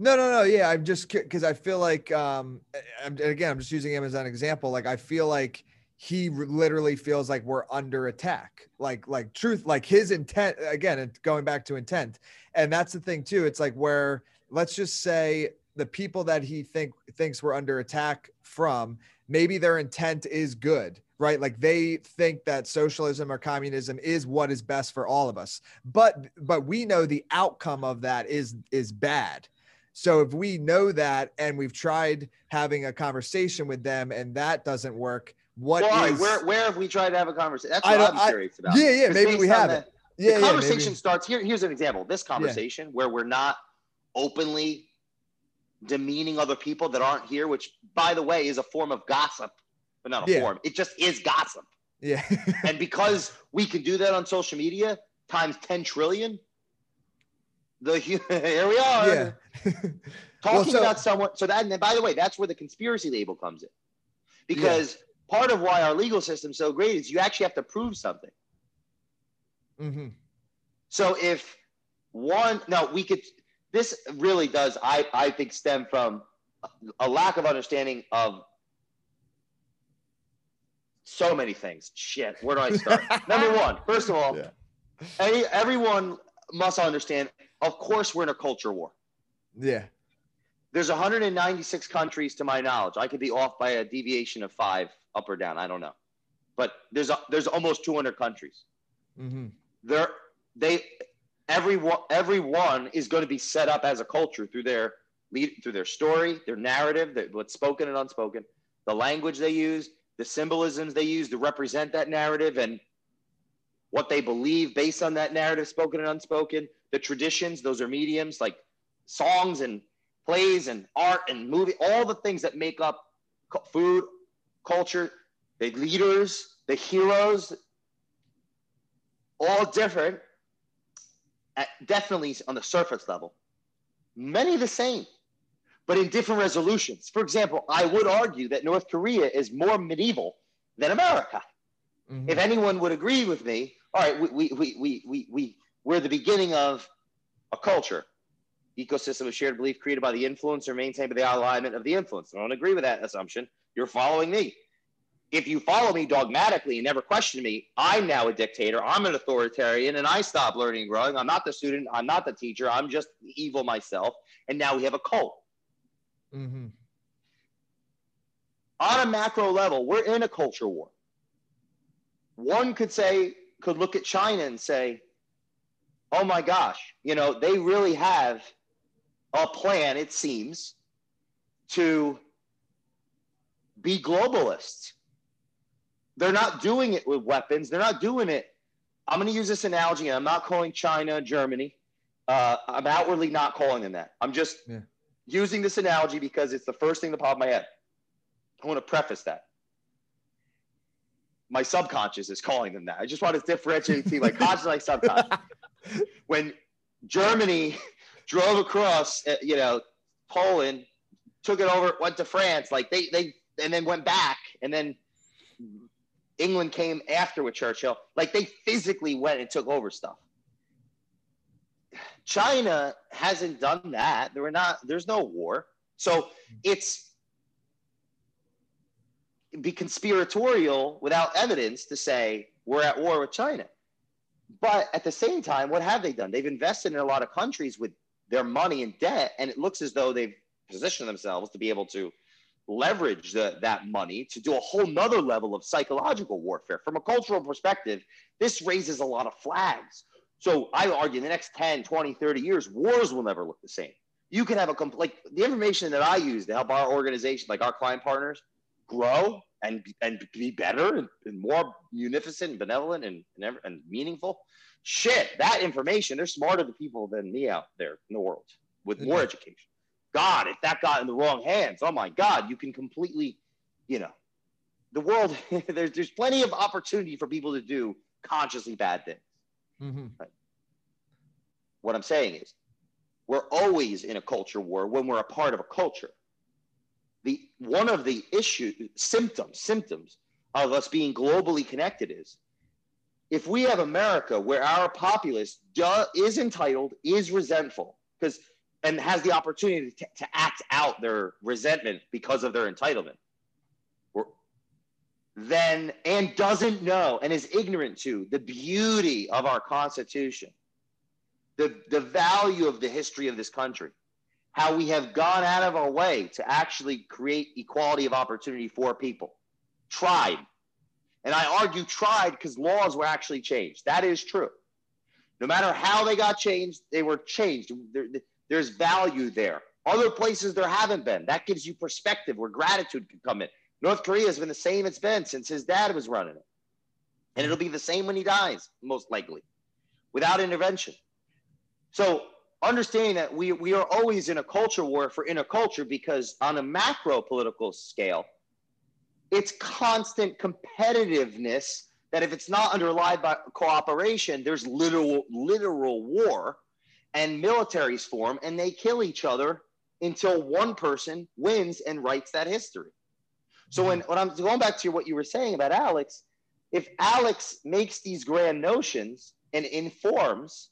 No, no, no. Yeah, I'm just because I feel like um, I'm, again, I'm just using him as an example. Like I feel like he literally feels like we're under attack, like, like truth, like his intent, again, going back to intent. And that's the thing too. It's like where, let's just say the people that he think thinks we're under attack from, maybe their intent is good, right? Like they think that socialism or communism is what is best for all of us. But, but we know the outcome of that is, is bad. So if we know that, and we've tried having a conversation with them and that doesn't work, What well, is, right, where where have we tried to have a conversation? That's what I'm I, curious about. Yeah, yeah, maybe we haven't. The, yeah, the yeah, conversation maybe. starts here. Here's an example. This conversation yeah. where we're not openly demeaning other people that aren't here, which, by the way, is a form of gossip, but not a yeah. form. It just is gossip. Yeah. And because we can do that on social media times ten trillion, the here we are yeah. talking well, so, about someone. So that, and by the way, that's where the conspiracy label comes in, because. Yeah. Part of why our legal system's so great is you actually have to prove something. Mm-hmm. So if one, no, we could, this really does, I, I think, stem from a lack of understanding of so many things. Shit, where do I start? Number one, first of all, yeah. any, everyone must understand, of course, we're in a culture war. Yeah. There's one hundred ninety-six countries to my knowledge. I could be off by a deviation of five, up or down. I don't know. But there's a, there's almost two hundred countries. Mm-hmm. There, they, everyone, everyone is going to be set up as a culture through their lead, through their story, their narrative, their, what's spoken and unspoken, the language they use, the symbolisms they use to represent that narrative, and what they believe based on that narrative, spoken and unspoken, the traditions, those are mediums like songs and plays and art and movie, all the things that make up food, culture, the leaders, the heroes, all different, at, definitely on the surface level, many the same, but in different resolutions. For example, I would argue that North Korea is more medieval than America. Mm-hmm. If anyone would agree with me, all right, we, we, we, we, we, we, we're the beginning of a culture. Ecosystem of shared belief created by the influencer, maintained by the alignment of the influence. I don't agree with that assumption. You're following me. If you follow me dogmatically and never question me, I'm now a dictator. I'm an authoritarian, and I stop learning and growing. I'm not the student. I'm not the teacher. I'm just evil myself. And now we have a cult. Mm-hmm. On a macro level, we're in a culture war. One could say, could look at China and say, oh my gosh, you know, they really have a plan, it seems, to be globalists. They're not doing it with weapons. They're not doing it. I'm going to use this analogy, and I'm not calling China Germany. Uh, I'm outwardly not calling them that. I'm just yeah. using this analogy because it's the first thing that popped in my head. I want to preface that. My subconscious is calling them that. I just want to differentiate between my conscious and my subconscious. When Germany drove across, you know, Poland, took it over, went to France, like they, they, and then went back, and then England came after with Churchill. Like they physically went and took over stuff. China hasn't done that. There were not, there's no war. So it's be conspiratorial without evidence to say we're at war with China. But at the same time, what have they done? They've invested in a lot of countries with their money and debt, and it looks as though they've positioned themselves to be able to leverage the, that money to do a whole nother level of psychological warfare. From a cultural perspective, this raises a lot of flags. So I argue in the next ten, twenty, thirty years, wars will never look the same. You can have a complete, like, the information that I use to help our organization, like our client partners, grow and, and be better and, and more munificent and benevolent and, and, and meaningful. Shit, that information, they're smarter than people than me out there in the world with more education. God, if that got in the wrong hands, oh my God, you can completely, you know, the world, there's, there's plenty of opportunity for people to do consciously bad things. Mm-hmm. Right. What I'm saying is, we're always in a culture war when we're a part of a culture. The one of the issues, symptoms, symptoms of us being globally connected is, if we have America where our populace duh, is entitled, is resentful, because and has the opportunity to, to act out their resentment because of their entitlement, we're, then and doesn't know and is ignorant to the beauty of our Constitution, the, the value of the history of this country, how we have gone out of our way to actually create equality of opportunity for people. Tried. And I argue tried because laws were actually changed. That is true. No matter how they got changed, they were changed. There, there's value there. Other places there haven't been. That gives you perspective where gratitude can come in. North Korea has been the same it's been since his dad was running it. And it'll be the same when he dies, most likely, without intervention. So understanding that we, we are always in a culture war for inner culture, because on a macro political scale, it's constant competitiveness that if it's not underlined by cooperation, there's literal, literal war, and militaries form and they kill each other until one person wins and writes that history. So when, when I'm going back to what you were saying about Alex, if Alex makes these grand notions and informs,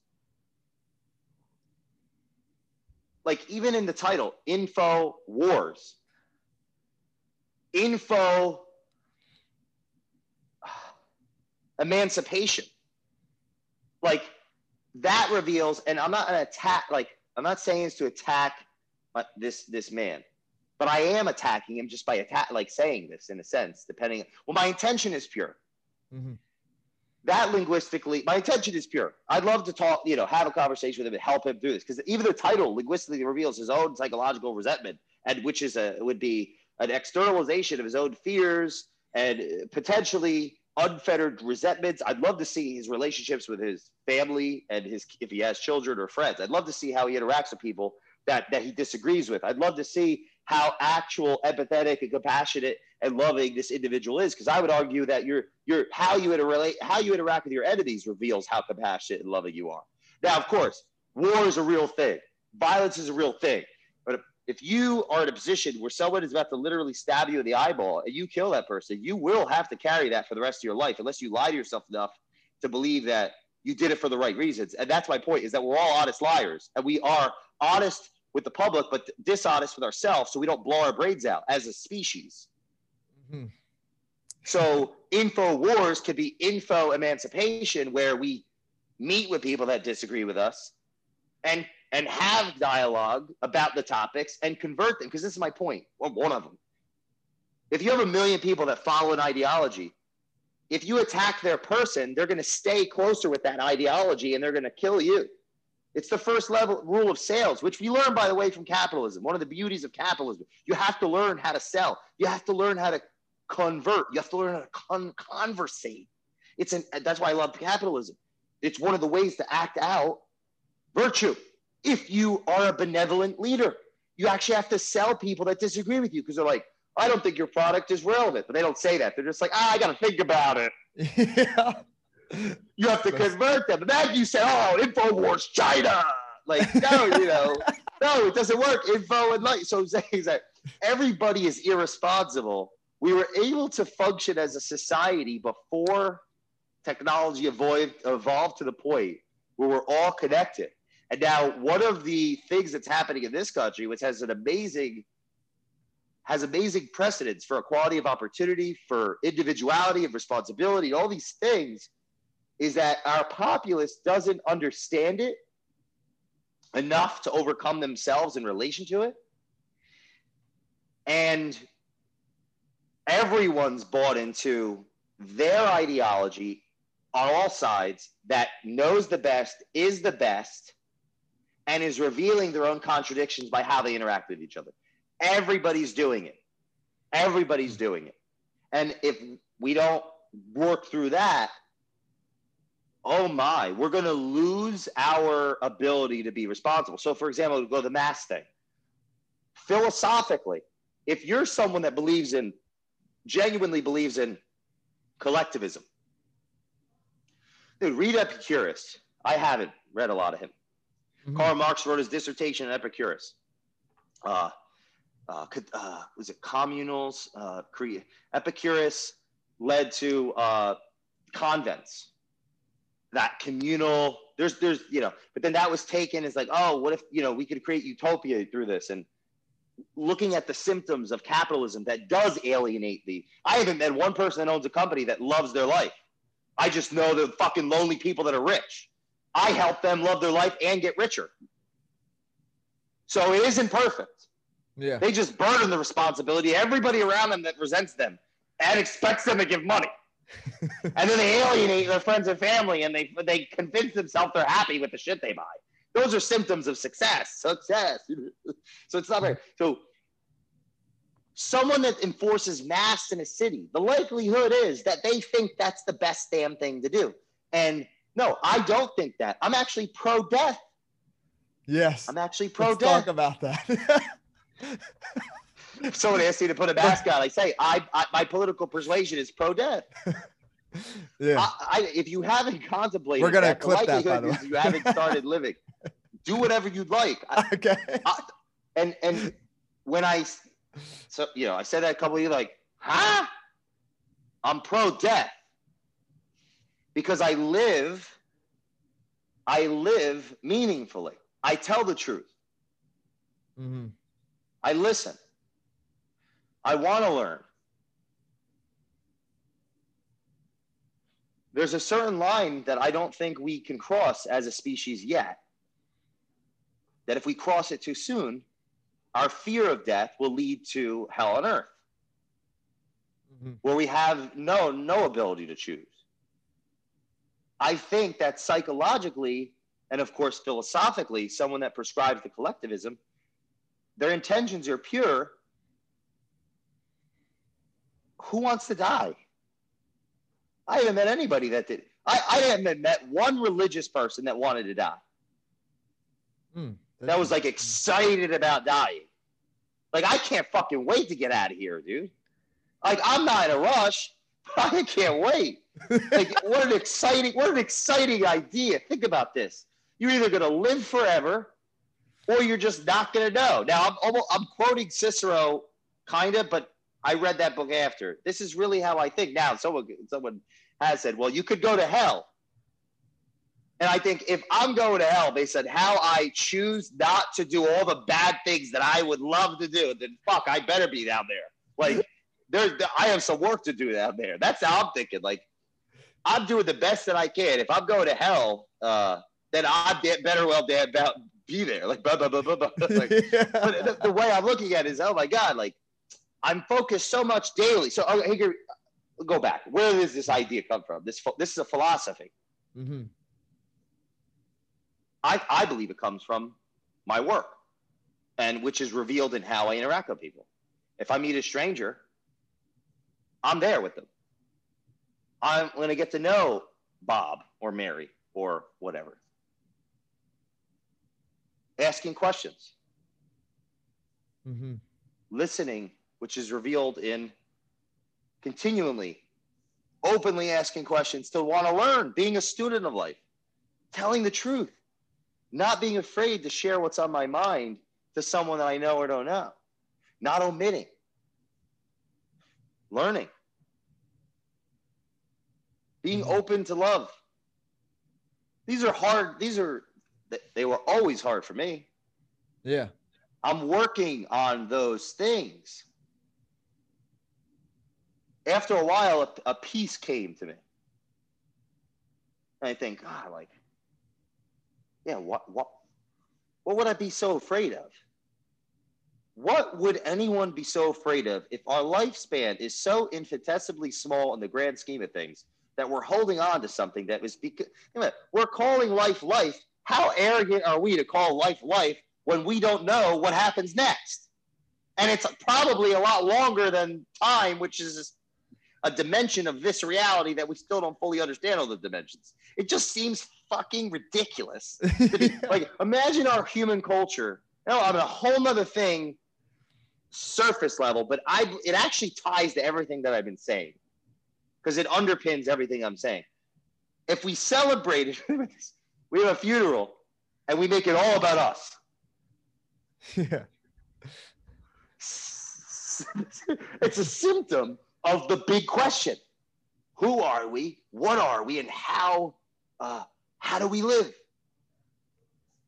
like even in the title, Info Wars, Info Emancipation, like that reveals, and I'm not an attack, like I'm not saying it's to attack this this man, but I am attacking him just by attack, like saying this in a sense, depending, well, my intention is pure. Mm-hmm. That linguistically, my intention is pure. I'd love to talk, you know, have a conversation with him and help him through this, because even the title linguistically reveals his own psychological resentment, and which is a would be an externalization of his own fears and potentially unfettered resentments. I'd love to see his relationships with his family and his, if he has children or friends. I'd love to see how he interacts with people that, that he disagrees with. I'd love to see how actual empathetic and compassionate and loving this individual is, because I would argue that your your how you interrelate how you interact with your enemies reveals how compassionate and loving you are. Now, of course, war is a real thing. Violence is a real thing. But if you are in a position where someone is about to literally stab you in the eyeball and you kill that person, you will have to carry that for the rest of your life, unless you lie to yourself enough to believe that you did it for the right reasons. And that's my point, is that we're all honest liars, and we are honest with the public, but dishonest with ourselves, so we don't blow our brains out as a species. Mm-hmm. So info wars could be info emancipation, where we meet with people that disagree with us and and have dialogue about the topics and convert them. Because this is my point, well, one of them. If you have a million people that follow an ideology, if you attack their person, they're going to stay closer with that ideology and they're going to kill you. It's the first level rule of sales, which we learn, by the way, from capitalism. One of the beauties of capitalism, you have to learn how to sell. You have to learn how to convert. You have to learn how to con- conversate. It's an, that's why I love capitalism. It's one of the ways to act out virtue. If you are a benevolent leader, you actually have to sell people that disagree with you, because they're like, I don't think your product is relevant. But they don't say that. They're just like, ah, I got to think about it. Yeah. You have to convert them. And then you say, oh, InfoWars China. Like, no, you know, no, it doesn't work. Info and light. So I'm saying that everybody is irresponsible. We were able to function as a society before technology evolved, evolved to the point where we're all connected. And now one of the things that's happening in this country, which has an amazing has amazing precedents for equality of opportunity, for individuality and responsibility, all these things, is that our populace doesn't understand it enough to overcome themselves in relation to it. And everyone's bought into their ideology on all sides that knows the best, is the best, and is revealing their own contradictions by how they interact with each other. Everybody's doing it. Everybody's doing it. And if we don't work through that, oh my, we're going to lose our ability to be responsible. So for example, go to the mask thing. Philosophically, if you're someone that believes in, genuinely believes in collectivism, dude, read Epicurus. I haven't read a lot of him. Mm-hmm. Karl Marx wrote his dissertation on Epicurus. Uh, uh, uh, was it communals? Uh, cre- Epicurus led to uh, convents. That communal, there's, there's, you know, but then that was taken as like, oh, what if, you know, we could create utopia through this. And looking at the symptoms of capitalism that does alienate the, I haven't met one person that owns a company that loves their life. I just know the fucking lonely people that are rich. I help them love their life and get richer. So it isn't perfect. Yeah. They just burden the responsibility. Everybody around them that resents them and expects them to give money. And then they alienate their friends and family, and they they convince themselves they're happy with the shit they buy. Those are symptoms of success. Success. So it's not right. So someone that enforces masks in a city, the likelihood is that they think that's the best damn thing to do. And no, I don't think that. I'm actually pro-death. Yes. I'm actually pro-death. Let's talk about that. If someone asks you to put a mask on, I say, I, I my political persuasion is pro-death. Yeah. I, I, if you haven't contemplated, we're gonna that, clip the likelihood that, by the way. You haven't started living. Do whatever you'd like. I, okay. I, and and when I, so you know, I said that a couple of you like, huh? I'm pro-death because I live. I live meaningfully. I tell the truth. Mm-hmm. I listen. I want to learn. There's a certain line that I don't think we can cross as a species yet. That if we cross it too soon, our fear of death will lead to hell on earth, mm-hmm. where we have no, no ability to choose. I think that psychologically, and of course philosophically, someone that prescribes the collectivism, their intentions are pure. Who wants to die? I haven't met anybody that did. I, I haven't met one religious person that wanted to die. Mm, that was like excited about dying. Like, I can't fucking wait to get out of here, dude. Like, I'm not in a rush, but I can't wait. Like, what an exciting, what an exciting idea. Think about this. You're either going to live forever or you're just not going to know. Now, I'm, almost, I'm quoting Cicero, kind of, but I read that book after. This is really how I think now. Someone, someone has said, well, you could go to hell. And I think if I'm going to hell, they said, how I choose not to do all the bad things that I would love to do, then fuck, I better be down there. Like, there, I have some work to do down there. That's how I'm thinking. Like, I'm doing the best that I can. If I'm going to hell, uh, then I better well damn be there. Like, blah, blah, blah, blah, blah. Like, yeah. But the, the way I'm looking at it is, oh, my God, like, I'm focused so much daily. So oh, hey, go back. Where does this idea come from? This this is a philosophy. Mm-hmm. I, I believe it comes from my work, and which is revealed in how I interact with people. If I meet a stranger, I'm there with them. I'm going to get to know Bob or Mary or whatever. Asking questions. Mm-hmm. Listening, which is revealed in continually, openly asking questions to want to learn, being a student of life, telling the truth, not being afraid to share what's on my mind to someone that I know or don't know, not omitting, learning, being open to love. These are hard. These are, they were always hard for me. Yeah. I'm working on those things. after a while, a, a peace came to me. And I think, God, like, yeah, what, what, what would I be so afraid of? What would anyone be so afraid of if our lifespan is so infinitesimally small in the grand scheme of things that we're holding on to something that was because we're calling life life? How arrogant are we to call life life when we don't know what happens next? And it's probably a lot longer than time, which is a dimension of this reality that we still don't fully understand all the dimensions. It just seems fucking ridiculous. To be, like, imagine our human culture. No, I'm a whole nother thing, surface level, but I it actually ties to everything that I've been saying because it underpins everything I'm saying. If we celebrate it, we have a funeral and we make it all about us. Yeah. It's a symptom of the big question. Who are we? What are we? And how, uh, how do we live?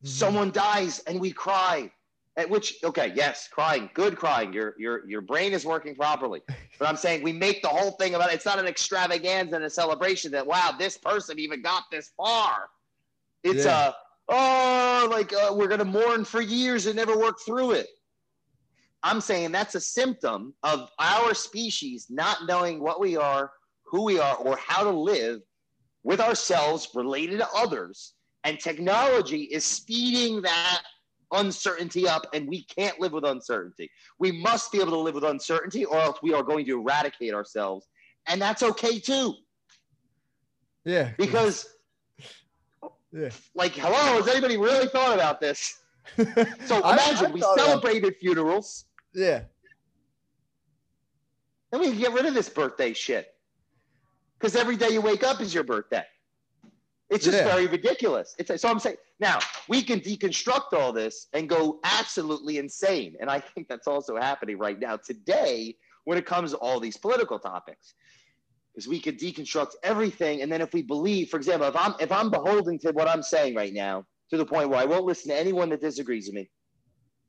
Someone dies and we cry, at which, okay, yes, crying, good crying. Your, your, your brain is working properly. But I'm saying we make the whole thing about it. It's not an extravaganza and a celebration that, wow, this person even got this far. It's yeah. a, oh, like uh, we're going to mourn for years and never work through it. I'm saying that's a symptom of our species not knowing what we are, who we are, or how to live with ourselves related to others. And technology is speeding that uncertainty up, and we can't live with uncertainty. We must be able to live with uncertainty, or else we are going to eradicate ourselves. And that's okay too. Yeah. Because, yeah. like, hello, has anybody really thought about this? So imagine I, I we celebrated funerals. Yeah. Then we can get rid of this birthday shit. Because every day you wake up is your birthday. It's just yeah. very ridiculous. It's, so I'm saying, now, we can deconstruct all this and go absolutely insane. And I think that's also happening right now today when it comes to all these political topics. Because we could deconstruct everything. And then if we believe, for example, if I'm, if I'm beholden to what I'm saying right now, to the point where I won't listen to anyone that disagrees with me,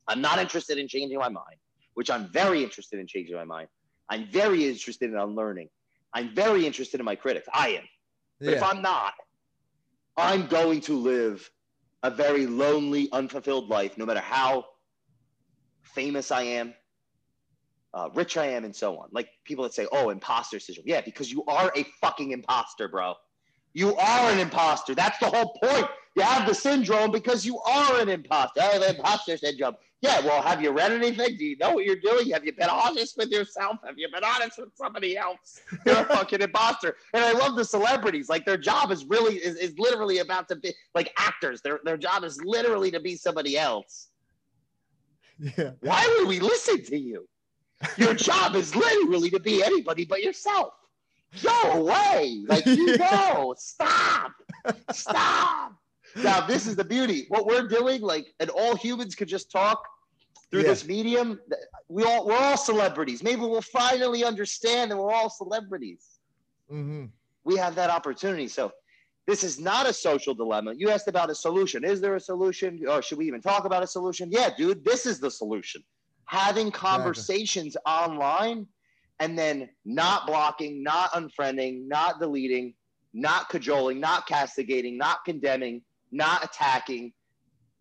I'm not interested in changing my mind, which I'm very interested in changing my mind. I'm very interested in unlearning. I'm very interested in my critics. I am. But yeah. if I'm not, I'm going to live a very lonely, unfulfilled life, no matter how famous I am, uh, rich I am, and so on. Like people that say, oh, imposter syndrome. Yeah, because you are a fucking imposter, bro. You are an imposter. That's the whole point. You have the syndrome because you are an imposter. I have an imposter syndrome. Yeah, well, have you read anything? Do you know what you're doing? Have you been honest with yourself? Have you been honest with somebody else? You're a fucking imposter. And I love the celebrities. Like, their job is really, is, is literally about to be, like actors, their, their job is literally to be somebody else. Yeah. Why would we listen to you? Your job is literally to be anybody but yourself. Go away. Like, you know, stop. Stop. Now, this is the beauty. What we're doing, like, and all humans could just talk through yeah. this medium. We all, we're all celebrities. Maybe we'll finally understand that we're all celebrities. Mm-hmm. We have that opportunity. So this is not a social dilemma. You asked about a solution. Is there a solution? Or should we even talk about a solution? Yeah, dude, this is the solution. Having conversations yeah. online and then not blocking, not unfriending, not deleting, not cajoling, not castigating, not condemning, not attacking,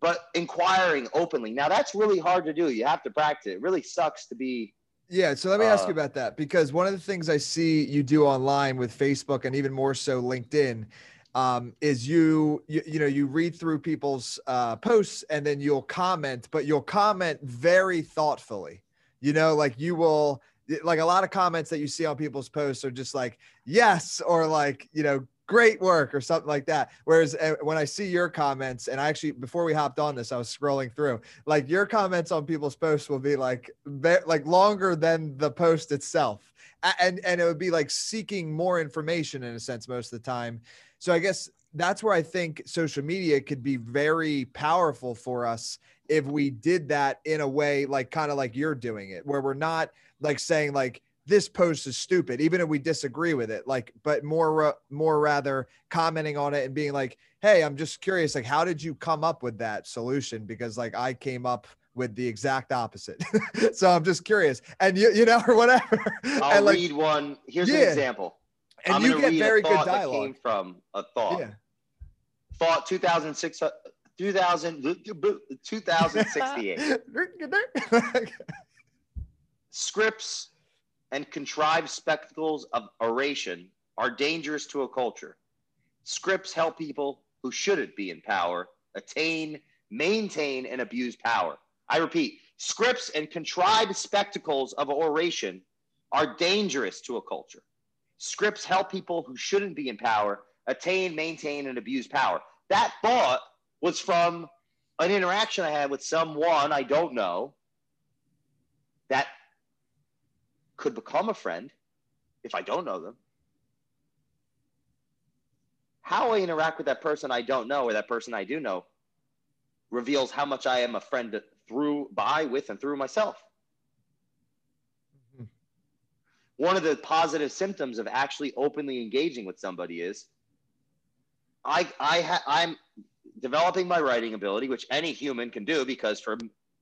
but inquiring openly. Now, that's really hard to do. You have to practice. It really sucks to be. Yeah. So let me uh, ask you about that, because one of the things I see you do online with Facebook and even more so LinkedIn um, is you, you, you know, you read through people's uh, posts and then you'll comment, but you'll comment very thoughtfully, you know, like you will, like a lot of comments that you see on people's posts are just like, yes, or like, you know, great work or something like that. Whereas uh, when I see your comments, and I actually, before we hopped on this, I was scrolling through, like your comments on people's posts will be like, be like longer than the post itself. And, and it would be like seeking more information in a sense, most of the time. So I guess that's where I think social media could be very powerful for us if we did that in a way, like kind of like you're doing it, where we're not like saying like, this post is stupid, even if we disagree with it, like, but more, more rather commenting on it and being like, hey, I'm just curious, like, how did you come up with that solution? Because like, I came up with the exact opposite. So I'm just curious, and you, you know, or whatever. I'll like, read one. Here's yeah. an example. And I'm you get very good dialogue. Came from a thought. Yeah. Thought two thousand six. two thousand, two thousand sixty-eight. Scripts and contrived spectacles of oration are dangerous to a culture. Scripts help people who shouldn't be in power attain, maintain, and abuse power. I repeat, scripts and contrived spectacles of oration are dangerous to a culture. Scripts help people who shouldn't be in power attain, maintain, and abuse power. That thought was from an interaction I had with someone I don't know that could become a friend if I don't know them. How I interact with that person I don't know or that person I do know reveals how much I am a friend through, by, with, and through myself. Mm-hmm. One of the positive symptoms of actually openly engaging with somebody is I, I ha, I'm... developing my writing ability, which any human can do, because for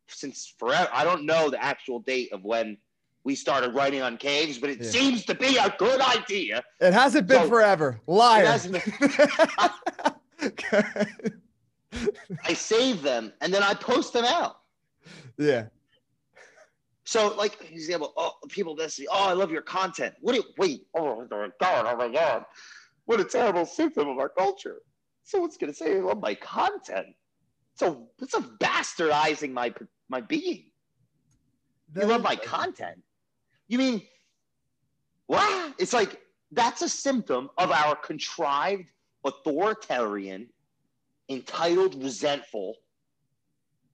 since forever, I don't know the actual date of when we started writing on caves, but it yeah. seems to be a good idea. It hasn't been so, forever. Liar. It hasn't been. I save them and then I post them out. Yeah. So, like, for example, oh, people that say, "Oh, I love your content." What do you, wait? Oh my God! Oh my God! What a terrible symptom of our culture. Someone's gonna say, "I love my content." So it's a bastardizing my my being. You love my content. You mean what? It's like that's a symptom of our contrived, authoritarian, entitled, resentful,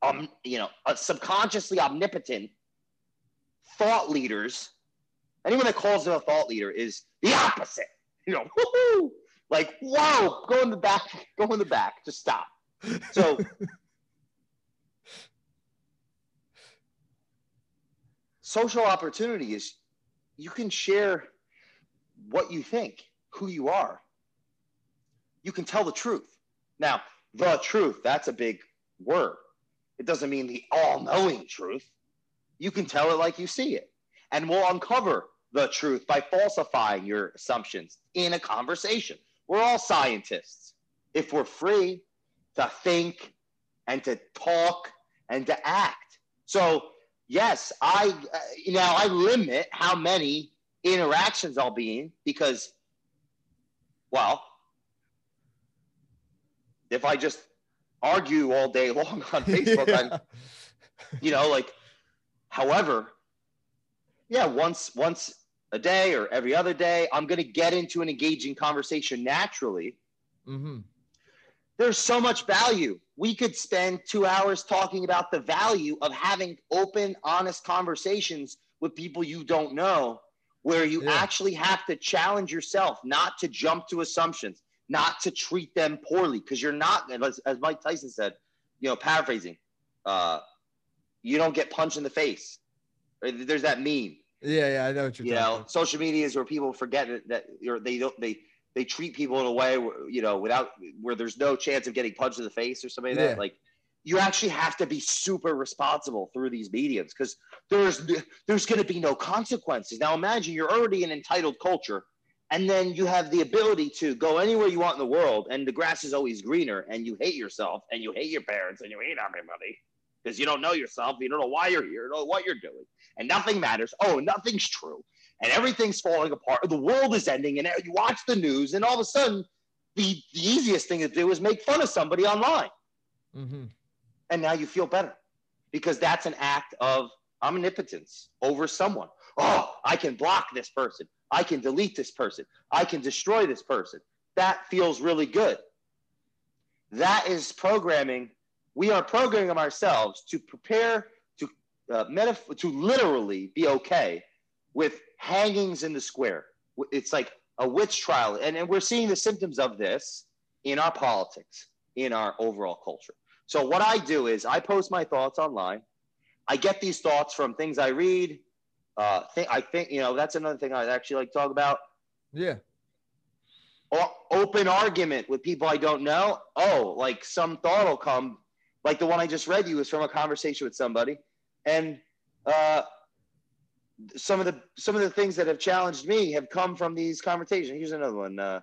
um, you know, uh, subconsciously omnipotent thought leaders. Anyone that calls them a thought leader is the opposite. You know, woohoo! Like, whoa, go in the back, go in the back, just stop. So, social opportunity is you can share what you think, who you are. You can tell the truth. Now, the truth, that's a big word. It doesn't mean the all-knowing truth. You can tell it like you see it, and we'll uncover the truth by falsifying your assumptions in a conversation. We're all scientists. If we're free to think and to talk and to act. So yes, I, uh, you know, I limit how many interactions I'll be in because, well, if I just argue all day long on Facebook, yeah. I'm, you know, like, however, yeah, once, once, a day or every other day, I'm going to get into an engaging conversation naturally. Mm-hmm. There's so much value. We could spend two hours talking about the value of having open, honest conversations with people you don't know, where you yeah. actually have to challenge yourself not to jump to assumptions, not to treat them poorly, because you're not, as, as Mike Tyson said, you know, paraphrasing, uh, you don't get punched in the face. There's that meme. Yeah, yeah, I know what you're you talking know, about. Social media is where people forget that or they don't they they treat people in a way where, you know, without where there's no chance of getting punched in the face or something like yeah. that. Like, you actually have to be super responsible through these mediums because there's there's going to be no consequences. Now imagine you're already an entitled culture, and then you have the ability to go anywhere you want in the world, and the grass is always greener, and you hate yourself, and you hate your parents, and you hate everybody. Because you don't know yourself, you don't know why you're here, you don't know what you're doing, and nothing matters. Oh, nothing's true, and everything's falling apart. The world is ending, and you watch the news, and all of a sudden, the, the easiest thing to do is make fun of somebody online, mm-hmm. and now you feel better because that's an act of omnipotence over someone. Oh, I can block this person. I can delete this person. I can destroy this person. That feels really good. That is programming. We are programming ourselves to prepare to uh, metaf- to literally be okay with hangings in the square. It's like a witch trial. And, and we're seeing the symptoms of this in our politics, in our overall culture. So what I do is I post my thoughts online. I get these thoughts from things I read. Uh, th- I think, you know, that's another thing I'd actually like to talk about. Yeah. O- open argument with people I don't know. Oh, like some thought will come. like the one I just read you was from a conversation with somebody. And uh, some of the some of the things that have challenged me have come from these conversations. Here's another one. Uh,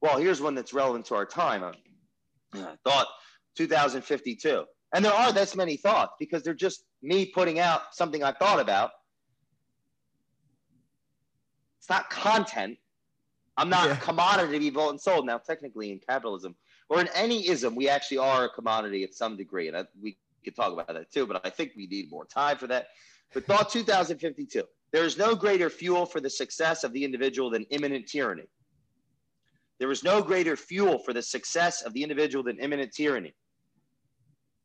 well, here's one that's relevant to our time. I, I thought two thousand fifty-two. And there are this many thoughts because they're just me putting out something I thought about. It's not content. I'm not yeah. a commodity to be bought and sold. Now, technically in capitalism or in any ism, we actually are a commodity at some degree. And I, we could talk about that too, but I think we need more time for that. But thought two thousand fifty-two, there is no greater fuel for the success of the individual than imminent tyranny. There is no greater fuel for the success of the individual than imminent tyranny.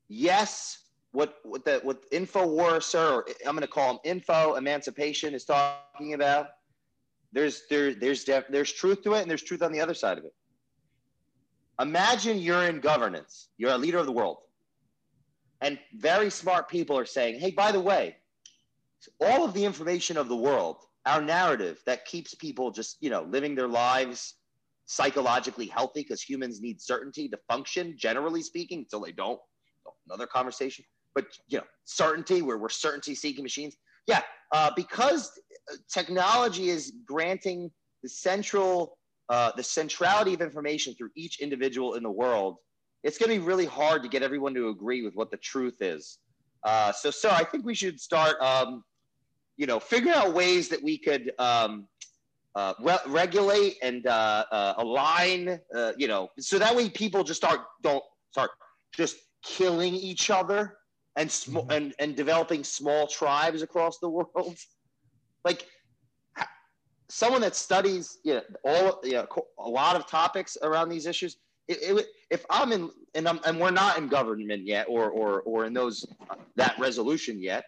Yes, what, what, the, what InfoWars, sir, or I'm going to call him Info Emancipation, is talking about, There's there there's def, there's truth to it, and there's truth on the other side of it. Imagine you're in governance. You're a leader of the world. And very smart people are saying, hey, by the way, all of the information of the world, our narrative that keeps people just, you know, living their lives psychologically healthy because humans need certainty to function, generally speaking, until they don't. Another conversation. But, you know, certainty, where we're certainty-seeking machines. Yeah, uh, because technology is granting the central, uh, the centrality of information through each individual in the world, it's going to be really hard to get everyone to agree with what the truth is. Uh, so, so I think we should start, um, you know, figure out ways that we could um, uh, re regulate and uh, uh, align, uh, you know, so that way people just start don't start just killing each other. And, sm and and developing small tribes across the world. Like someone that studies you know, all you know, a lot of topics around these issues. It, it, if I'm in and I'm, and we're not in government yet, or or or in those uh, that resolution yet.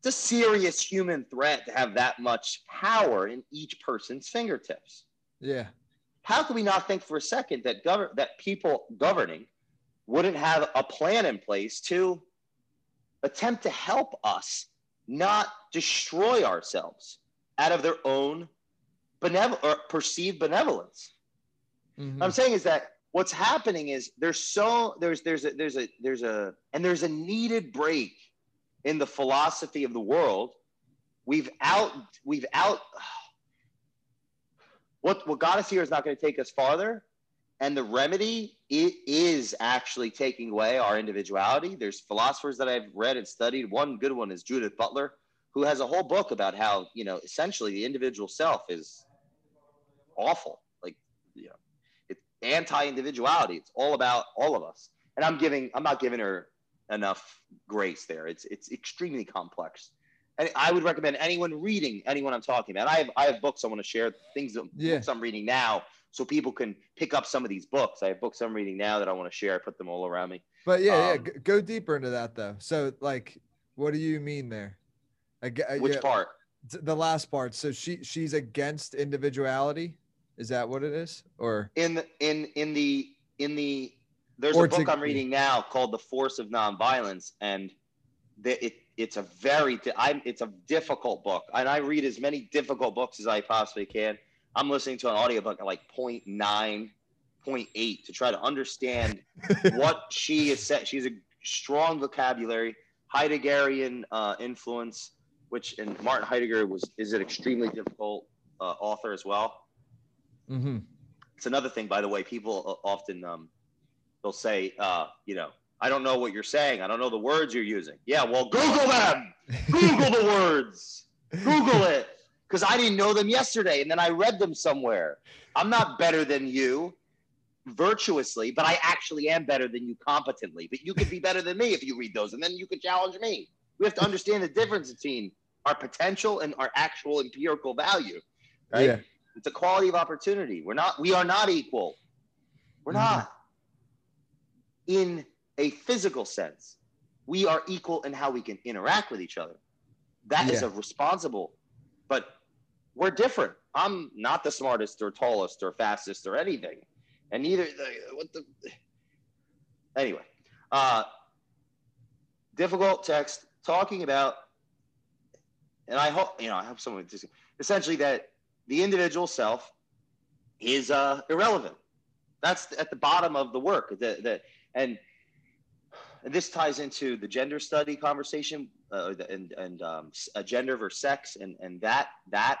It's a serious human threat to have that much power in each person's fingertips. Yeah. How can we not think for a second that govern that people governing wouldn't have a plan in place to attempt to help us not destroy ourselves out of their own benevolent or perceived benevolence. Mm-hmm. What I'm saying is that what's happening is there's so there's there's a, there's a there's a and there's a needed break in the philosophy of the world. We've out we've out what what got us here is not going to take us farther. And the remedy, it is actually taking away our individuality. There's philosophers that I've read and studied. One good one is Judith Butler, who has a whole book about how, you know, essentially the individual self is awful. Like, you know, it's anti-individuality. It's all about all of us. And I'm giving, I'm not giving her enough grace there. It's, it's extremely complex. And I would recommend anyone reading, anyone I'm talking about. I have, I have books I want to share, things that yeah. books I'm reading now. So people can pick up some of these books. I have books I'm reading now that I want to share. I put them all around me. But yeah, um, yeah. Go deeper into that though. So like, what do you mean there? I, I, which yeah, part? The last part. So she she's against individuality. Is that what it is? Or in the, in in the in the there's a book I'm reading now called The Force of Nonviolence, and the, it it's a very I'm it's a difficult book, and I read as many difficult books as I possibly can. I'm listening to an audiobook at like point nine, point eight to try to understand what she is saying. She's a strong vocabulary, Heideggerian uh, influence, which and Martin Heidegger was is an extremely difficult uh, author as well. Mm-hmm. It's another thing, by the way. People often um, they'll say, uh, you know, I don't know what you're saying. I don't know the words you're using. Yeah, well, Google them. Google the words. Google it. Because I didn't know them yesterday, and then I read them somewhere. I'm not better than you virtuously, but I actually am better than you competently. But you could be better than me if you read those, and then you could challenge me. We have to understand the difference between our potential and our actual empirical value. Right? Yeah. It's a quality of opportunity. We're not, we are not equal. We're not in a physical sense. We are equal in how we can interact with each other. That yeah. is a responsible. But we're different. I'm not the smartest or tallest or fastest or anything. And neither, what the, anyway. Uh, difficult text talking about, and I hope, you know, I hope someone, just, essentially that the individual self is uh, irrelevant. That's at the bottom of the work. The, the, and, and this ties into the gender study conversation uh, and, and um, gender versus sex and, and that, that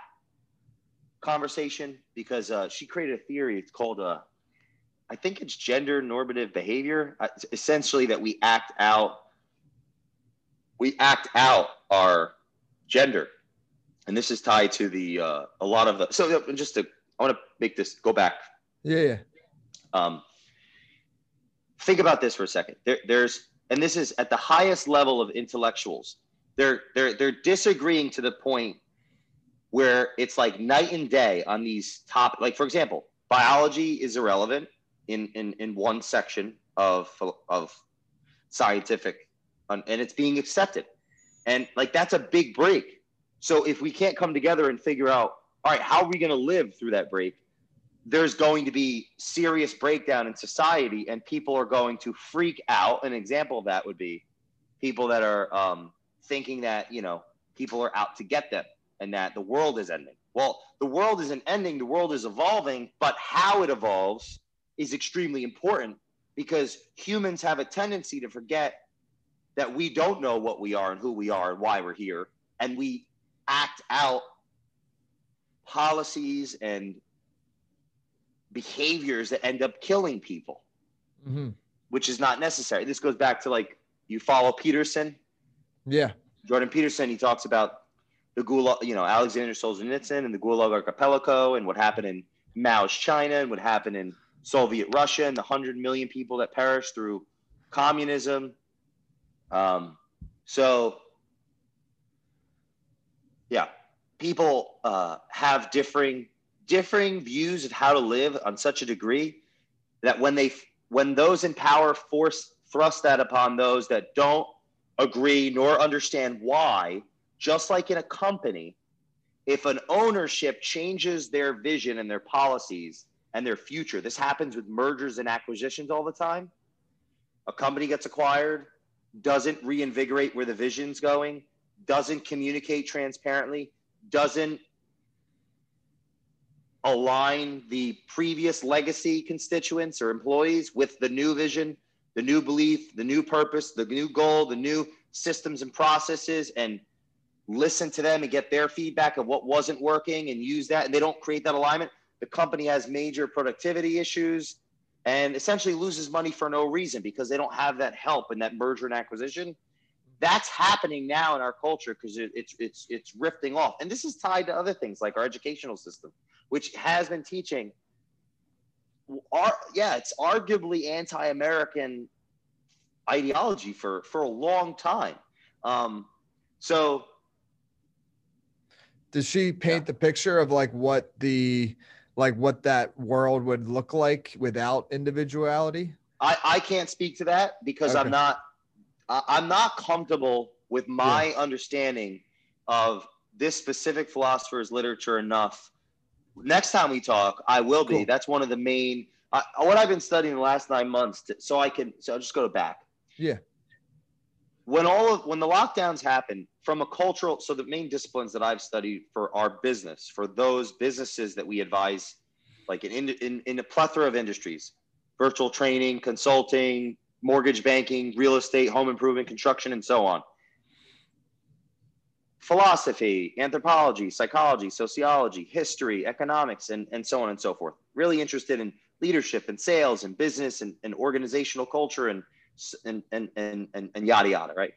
conversation, because uh, she created a theory. It's called, uh, I think it's gender normative behavior, uh, essentially that we act out, we act out our gender. And this is tied to the, uh, a lot of the, so just to, I want to make this go back. Yeah. yeah. Um, think about this for a second. There, there's, and this is at the highest level of intellectuals. They're, they're, they're disagreeing to the point where it's like night and day on these top, like, for example, biology is irrelevant in, in, in one section of, of scientific, and it's being accepted. And like, that's a big break. So if we can't come together and figure out, all right, how are we going to live through that break? There's going to be serious breakdown in society, and people are going to freak out. An example of that would be people that are um, thinking that, you know, people are out to get them and that the world is ending. Well, the world isn't ending. The world is evolving, but how it evolves is extremely important, because humans have a tendency to forget that we don't know what we are and who we are and why we're here. And we act out policies and behaviors that end up killing people, mm-hmm. which is not necessary. This goes back to, like, you follow Peterson. Yeah. Jordan Peterson, he talks about the Gulag, you know, Alexander Solzhenitsyn and the Gulag Archipelago and what happened in Mao's China and what happened in Soviet Russia and the hundred million people that perished through communism. Um, so yeah, people uh, have differing differing views of how to live on such a degree that when they, when those in power force thrust that upon those that don't agree nor understand why, just like in a company, if an ownership changes their vision and their policies and their future, this happens with mergers and acquisitions all the time. A company gets acquired, doesn't reinvigorate where the vision's going, doesn't communicate transparently, doesn't align the previous legacy constituents or employees with the new vision, the new belief, the new purpose, the new goal, the new systems and processes, and listen to them and get their feedback of what wasn't working and use that, and they don't create that alignment, the company has major productivity issues and essentially loses money for no reason because they don't have that help in that merger and acquisition. That's happening now in our culture because it, it's it's it's rifting off. And this is tied to other things like our educational system, which has been teaching, our, yeah, it's arguably anti-American ideology for, for a long time. Um, so. Does she paint yeah. the picture of like what the, like what that world would look like without individuality? I, I can't speak to that because okay. I'm not, I'm not comfortable with my yeah. understanding of this specific philosopher's literature enough. Next time we talk, I will be. Cool. That's one of the main uh, what I've been studying the last nine months. To, so I can. So I'll just go to back. Yeah. When all of when the lockdowns happened, from a cultural, so the main disciplines that I've studied for our business, for those businesses that we advise, like in in in a plethora of industries, virtual training, consulting, mortgage banking, real estate, home improvement, construction, and so on. Philosophy, anthropology, psychology, sociology, history, economics, and, and so on and so forth. Really interested in leadership and sales and business and, and organizational culture and and, and and and and yada yada, right?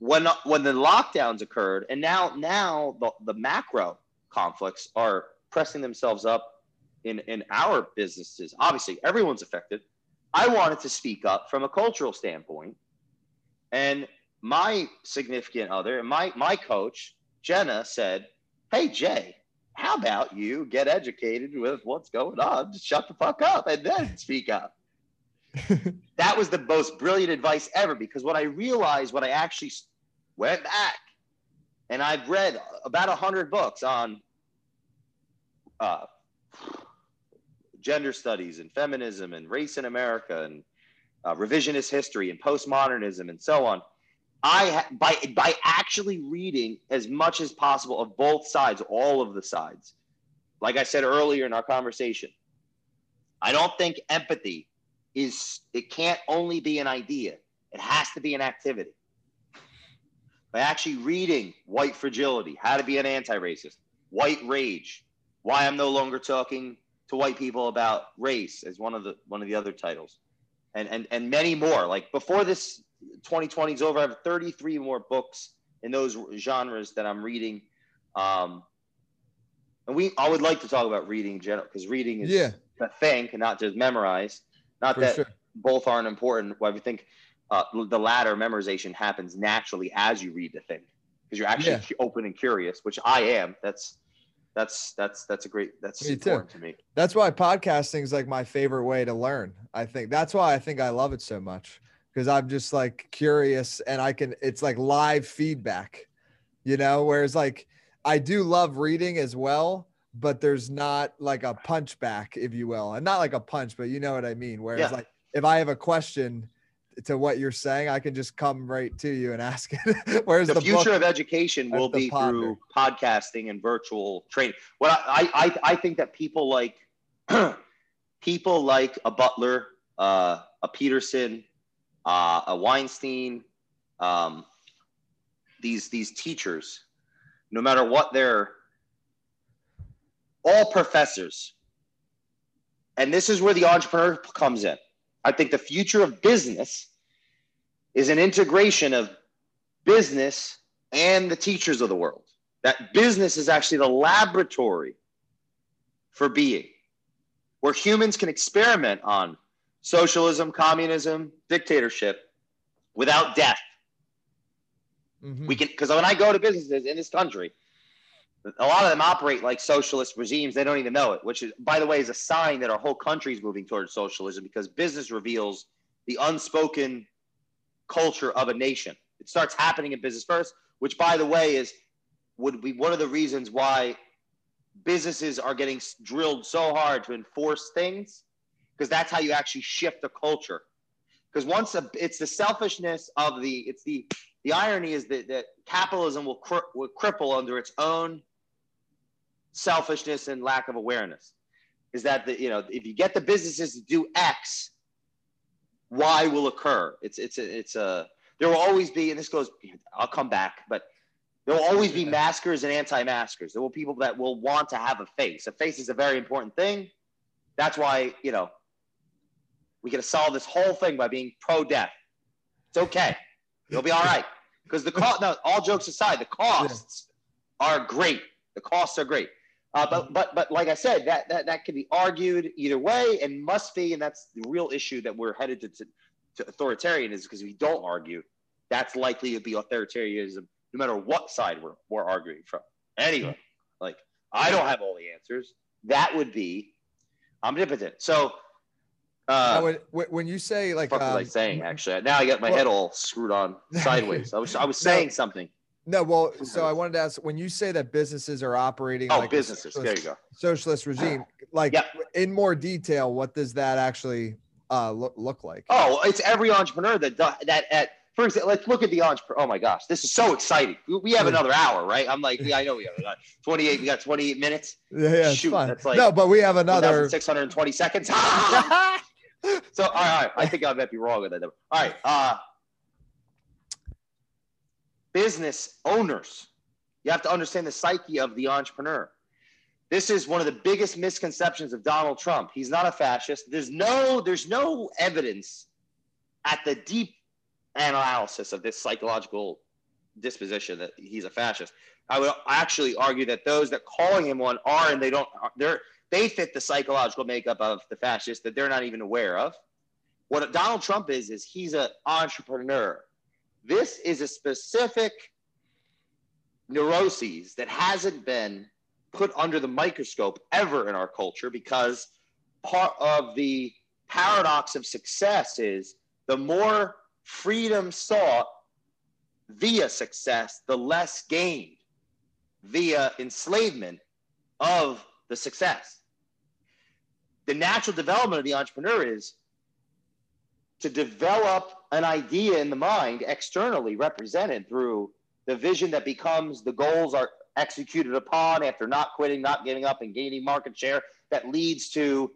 When when the lockdowns occurred, and now now the, the macro conflicts are pressing themselves up in, in our businesses. Obviously, everyone's affected. I wanted to speak up from a cultural standpoint, and my significant other and my, my coach, Jenna, said, hey, Jay, how about you get educated with what's going on? Just shut the fuck up and then speak up. That was the most brilliant advice ever, because what I realized when I actually went back and I've read about one hundred books on uh, gender studies and feminism and race in America and uh, revisionist history and postmodernism and so on. I by by actually reading as much as possible of both sides, all of the sides, like I said earlier in our conversation, I don't think empathy is, it can't only be an idea. It has to be an activity. By actually reading White Fragility, How to Be an Anti-Racist, White Rage, Why I'm No Longer Talking to White People About Race as one of the one of the other titles, and and and many more. Like before this twenty twenty is over, I have thirty-three more books in those genres that I'm reading. Um, and we, I would like to talk about reading in general, because reading is yeah. to think and not just memorize. Not For that sure. both aren't important. Why we think. Uh, the latter memorization happens naturally as you read the thing, because you're actually yeah. open and curious, which I am. That's that's that's that's a great that's me important too. to me. That's why podcasting is like my favorite way to learn. I think that's why I think I love it so much, because I'm just like curious and I can. It's like live feedback, you know. Whereas like I do love reading as well, but there's not like a punch back, if you will, and not like a punch, but you know what I mean. Whereas yeah. like if I have a question to what you're saying, I can just come right to you and ask it. Where's the, the future book? Of education will be ponder. Through podcasting and virtual training. Well, I, I, I think that people like, people like a Butler, uh, a Peterson, uh, a Weinstein, um, these, these teachers, no matter what, they're all professors. And this is where the entrepreneur comes in. I think the future of business is an integration of business and the teachers of the world. That business is actually the laboratory for being, where humans can experiment on socialism, communism, dictatorship without death. Mm-hmm. We can, because when I go to businesses in this country, a lot of them operate like socialist regimes. They don't even know it, which is, by the way, is a sign that our whole country is moving towards socialism, because business reveals the unspoken culture of a nation. It starts happening in business first, which, by the way, is would be one of the reasons why businesses are getting drilled so hard to enforce things, because that's how you actually shift the culture. Because once a, it's the selfishness of the – it's the the irony is that, that capitalism will, cri will cripple under its own – selfishness and lack of awareness, is that the, you know, if you get the businesses to do X, Y will occur. It's it's a, it's a there will always be, and this goes, I'll come back, but there will always be maskers and anti-maskers. There will be people that will want to have a face. A face is a very important thing. That's why, you know, we got to solve this whole thing by being pro-death. It's okay. You'll be all right, because the cost. No, all jokes aside, the costs are great. The costs are great. Uh, but, but, but like I said, that, that, that can be argued either way and must be, and that's the real issue that we're headed to, to, to authoritarianism, because if we don't argue, that's likely to be authoritarianism, no matter what side we're, we're arguing from. Anyway, like, I don't have all the answers. That would be omnipotent. So uh, now, when, when you say like, what um, was I saying, actually? Now I got my well, head all screwed on sideways. I was, I was saying no. something. No, well, so I wanted to ask, when you say that businesses are operating oh, like businesses, a socialist, there you go. socialist regime, like yep. in more detail, what does that actually uh, look, look like? Oh, it's every entrepreneur that, that at first, let's look at the entrepreneur. Oh my gosh, this is so exciting. We have another hour, right? I'm like, yeah, I know we have another twenty-eight. We got twenty-eight minutes. Yeah, yeah, shoot, that's like, no, but we have another six hundred twenty seconds. so, all right, all right, I think I might be wrong with that number. All right. Uh, Business owners, you have to understand the psyche of the entrepreneur. This is one of the biggest misconceptions of Donald Trump. He's not a fascist. There's no, there's no evidence at the deep analysis of this psychological disposition that he's a fascist. I would actually argue that those that calling him one are, and they don't, they're, they fit the psychological makeup of the fascist that they're not even aware of. What Donald Trump is, is he's an entrepreneur. This is a specific neuroses that hasn't been put under the microscope ever in our culture, because part of the paradox of success is the more freedom sought via success, the less gained via enslavement of the success. The natural development of the entrepreneur is to develop an idea in the mind externally represented through the vision that becomes the goals are executed upon after not quitting, not giving up, and gaining market share that leads to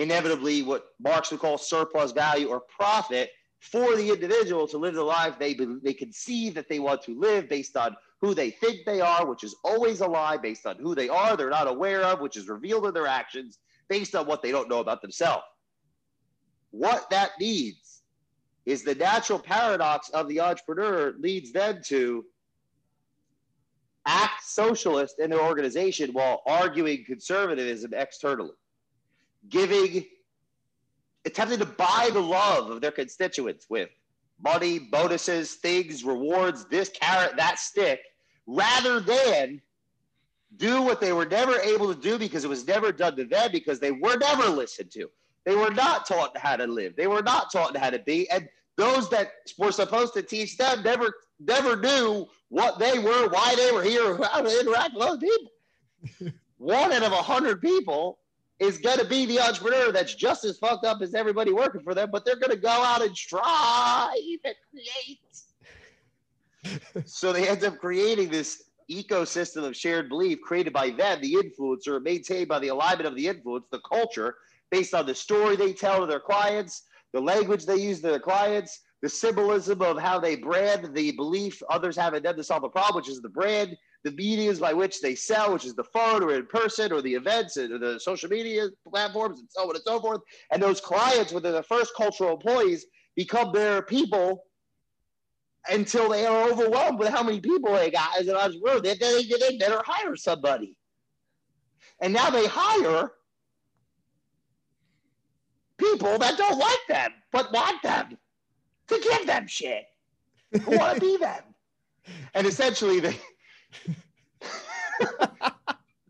inevitably what Marx would call surplus value or profit for the individual to live the life they they conceive that they want to live based on who they think they are, which is always a lie, based on who they are they're not aware of, which is revealed in their actions, based on what they don't know about themselves. What that means is the natural paradox of the entrepreneur leads them to act socialist in their organization while arguing conservatism externally, giving, attempting to buy the love of their constituents with money, bonuses, things, rewards, this carrot, that stick, rather than do what they were never able to do because it was never done to them, because they were never listened to. They were not taught how to live. They were not taught how to be. And those that were supposed to teach them never, never knew what they were, why they were here, how to interact with other people. One out of a hundred people is going to be the entrepreneur that's just as fucked up as everybody working for them, but they're going to go out and try to create. So they end up creating this ecosystem of shared belief created by them, the influencer, maintained by the alignment of the influence, the culture, based on the story they tell to their clients, the language they use to their clients, the symbolism of how they brand the belief others have in them to solve a problem, which is the brand, the mediums by which they sell, which is the phone or in person or the events or the social media platforms and so on and so forth. And those clients, when they're the first cultural employees, become their people until they are overwhelmed with how many people they got as an entrepreneur. Then they, they, they better hire somebody. And now they hire people that don't like them, but want them, to give them shit, who want to be them. And essentially, they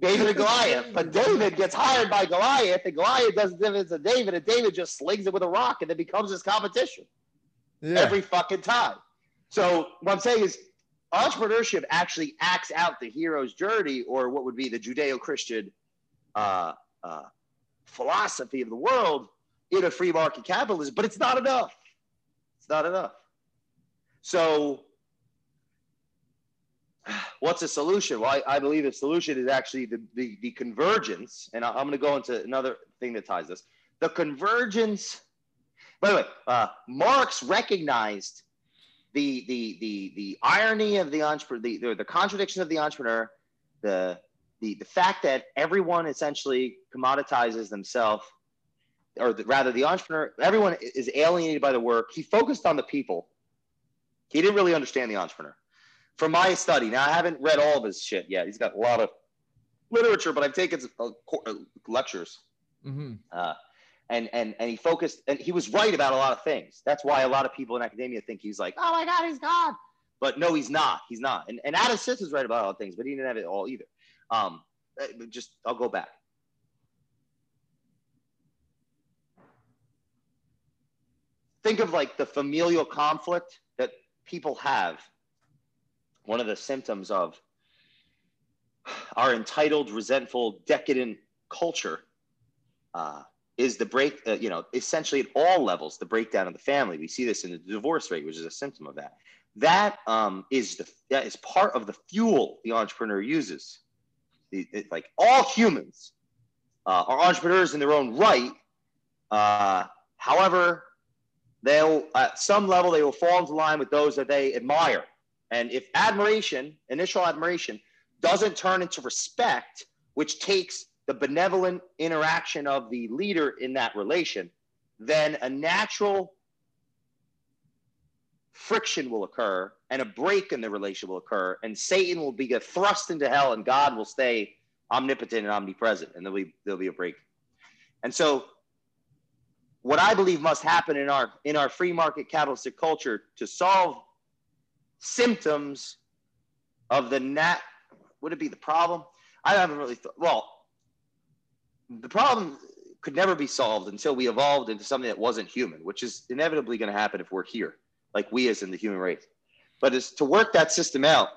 David and Goliath. But David gets hired by Goliath, and Goliath does the difference to David, and David just slings it with a rock, and it becomes his competition yeah. every fucking time. So what I'm saying is entrepreneurship actually acts out the hero's journey, or what would be the Judeo-Christian uh, uh, philosophy of the world in a free market capitalism, but it's not enough. It's not enough. So what's a solution? Well, I, I believe the solution is actually the, the, the convergence. And I, I'm going to go into another thing that ties this. The convergence. By the way, uh, Marx recognized the, the, the, the irony of the entrepreneur, the, the, the contradiction of the entrepreneur, the, the, the fact that everyone essentially commoditizes themselves, or the, rather the entrepreneur, everyone is alienated by the work. He focused on the people. He didn't really understand the entrepreneur. From my study, now I haven't read all of his shit yet. He's got a lot of literature, but I've taken some, uh, co- uh, lectures. Mm-hmm. uh, and, and, and he focused, and he was right about a lot of things. That's why a lot of people in academia think he's like, oh my God, he's God. But no, he's not. He's not. And, and Adam Smith is right about all things, but he didn't have it all either. Um, just, I'll go back. Think of like the familial conflict that people have. One of the symptoms of our entitled, resentful, decadent culture uh, is the break, uh, you know, essentially at all levels, the breakdown of the family. We see this in the divorce rate, which is a symptom of that. That um, is the that is part of the fuel the entrepreneur uses. The, it, like all humans uh, are entrepreneurs in their own right. Uh, however, they'll at some level they will fall into line with those that they admire. And if admiration, initial admiration, doesn't turn into respect, which takes the benevolent interaction of the leader in that relation, then a natural friction will occur and a break in the relation will occur, and Satan will be thrust into hell and God will stay omnipotent and omnipresent, and there'll be, there'll be a break. And so what I believe must happen in our, in our free market capitalistic culture to solve symptoms of the nat would it be the problem I haven't really thought well the problem could never be solved until we evolved into something that wasn't human, which is inevitably going to happen if we're here, like we as in the human race. But is to work that system out,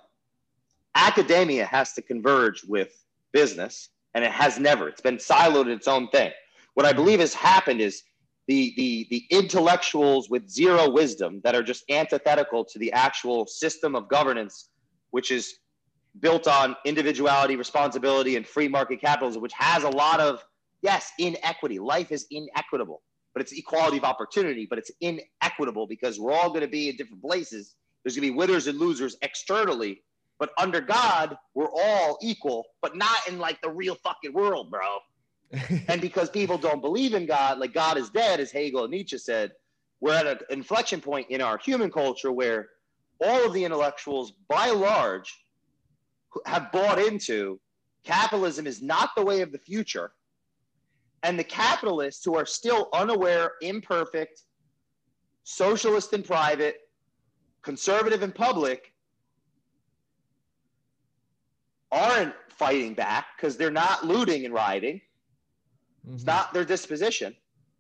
academia has to converge with business, and it has never. It's been siloed in its own thing. What I believe has happened is The, the, the intellectuals with zero wisdom that are just antithetical to the actual system of governance, which is built on individuality, responsibility, and free market capitalism, which has a lot of Yes, inequity. Life is inequitable, but it's equality of opportunity, but it's inequitable because we're all going to be in different places. There's going to be winners and losers externally, but under God, we're all equal, but not in like the real fucking world, bro. And because people don't believe in God, like God is dead, as Hegel and Nietzsche said, we're at an inflection point in our human culture where all of the intellectuals, by and large, have bought into capitalism is not the way of the future. And the capitalists who are still unaware, imperfect, socialist in private, conservative in public, aren't fighting back because they're not looting and rioting. Mm-hmm. It's not their disposition.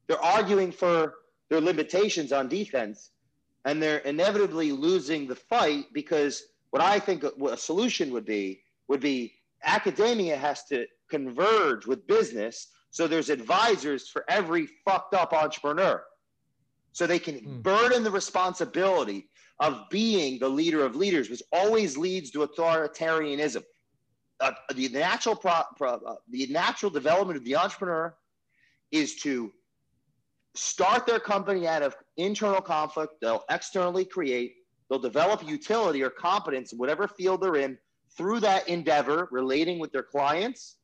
They're arguing for their limitations on defense, and they're inevitably losing the fight because what I think a solution would be, would be academia has to converge with business so there's advisors for every fucked up entrepreneur. So they can mm. burden the responsibility of being the leader of leaders, which always leads to authoritarianism. Uh, the natural pro, pro, uh, the natural development of the entrepreneur is to start their company out of internal conflict. They'll externally create. They'll develop utility or competence in whatever field they're in through that endeavor, relating with their clients,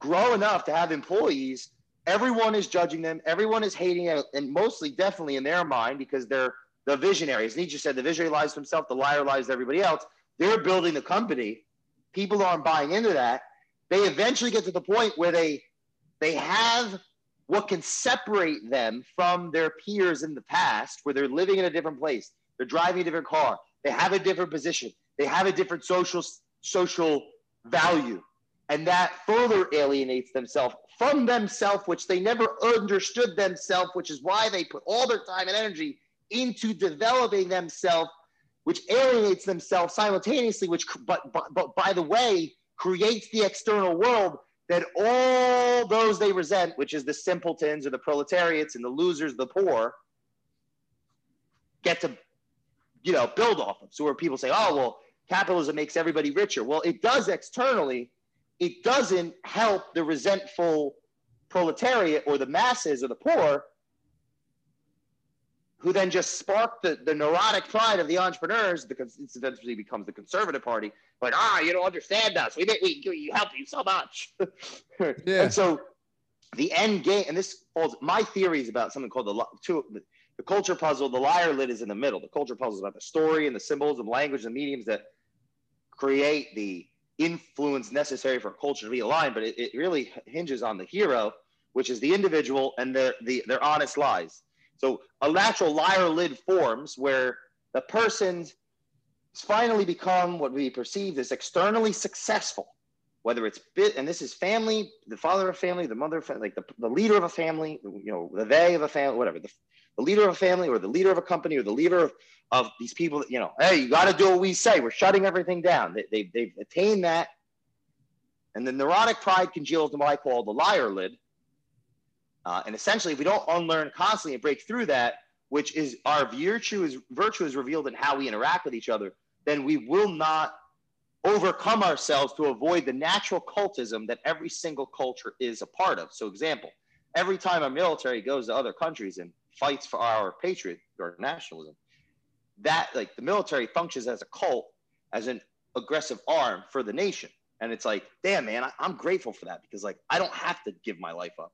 grow enough to have employees. Everyone is judging them. Everyone is hating them, and mostly definitely in their mind because they're the visionaries. Nietzsche said the visionary lies to himself, the liar lies to everybody else. They're building the company. People aren't buying into that. They eventually get to the point where they they have what can separate them from their peers in the past, where they're living in a different place, they're driving a different car, they have a different position, they have a different social social value, and that further alienates themselves from themselves, which they never understood themselves, which is why they put all their time and energy into developing themselves, which alienates themselves simultaneously, which, but, but, but by the way, creates the external world that all those they resent, which is the simpletons or the proletariats and the losers, the poor, get to, you know, build off of. So where people say, oh, well, capitalism makes everybody richer. Well, it does externally. It doesn't help the resentful proletariat or the masses or the poor, who then just spark the, the neurotic pride of the entrepreneurs, because it eventually becomes the conservative party. Like, ah, you don't understand us. We we, we help you so much. Yeah. And so the end game, and this falls, my theory is about something called the, two, the, the culture puzzle. The liar lid is in the middle. The culture puzzle is about the story and the symbols and language and mediums that create the influence necessary for culture to be aligned. But it, it really hinges on the hero, which is the individual and their, the, their honest lies. So a natural liar lid forms where the person's finally become what we perceive as externally successful, whether it's bit, and this is family, the father of family, the mother of family, like the, the leader of a family, you know, the they of a family, whatever, the, the leader of a family or the leader of a company or the leader of, of these people that, you know, hey, you got to do what we say. We're shutting everything down. They, they, they've attained that. And the neurotic pride congeals in what I call the liar lid. Uh, and essentially, if we don't unlearn constantly and break through that, which is our virtue is virtue is revealed in how we interact with each other, then we will not overcome ourselves to avoid the natural cultism that every single culture is a part of. So example, every time our military goes to other countries and fights for our patriot or nationalism, that like the military functions as a cult, as an aggressive arm for the nation. And it's like, damn, man, I, I'm grateful for that because like I don't have to give my life up.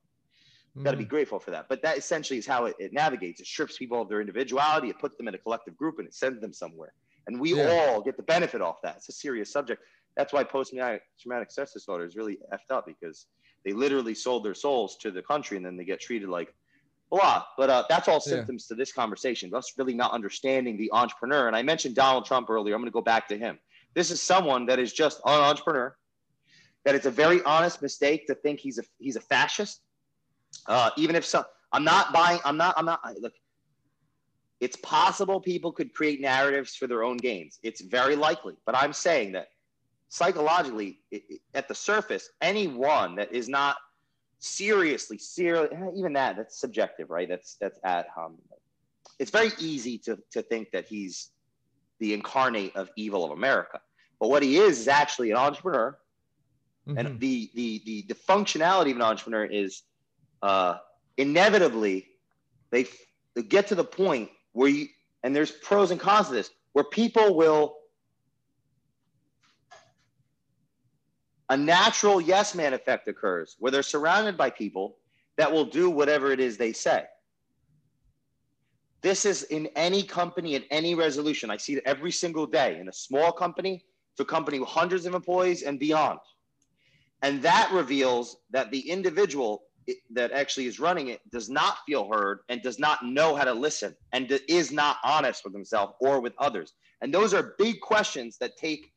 Got to be grateful for that. But that essentially is how it, it navigates. It strips people of their individuality. It puts them in a collective group and it sends them somewhere. And we yeah. all get the benefit off that. It's a serious subject. That's why post-traumatic stress disorder is really effed up because they literally sold their souls to the country and then they get treated like blah. But uh, that's all symptoms yeah. to this conversation. Us really not understanding the entrepreneur. And I mentioned Donald Trump earlier. I'm going to go back to him. This is someone that is just an entrepreneur, that it's a very honest mistake to think he's a he's a fascist. Uh, even if some, I'm not buying, I'm not, I'm not, I, look, it's possible people could create narratives for their own gains. It's very likely, but I'm saying that psychologically it, it, at the surface, anyone that is not seriously, serious, even that, that's subjective, right? That's, that's at, um, it's very easy to, to think that he's the incarnate of evil of America, but what he is, is actually an entrepreneur Mm-hmm. And the, the, the, the functionality of an entrepreneur is uh, inevitably they, they get to the point where you, and there's pros and cons to this, where people will, a natural yes man effect occurs where they're surrounded by people that will do whatever it is they say. This is in any company, in any resolution. I see it every single day in a small company to a company with hundreds of employees and beyond. And that reveals that the individual that actually is running it does not feel heard and does not know how to listen and is not honest with himself or with others. And those are big questions that take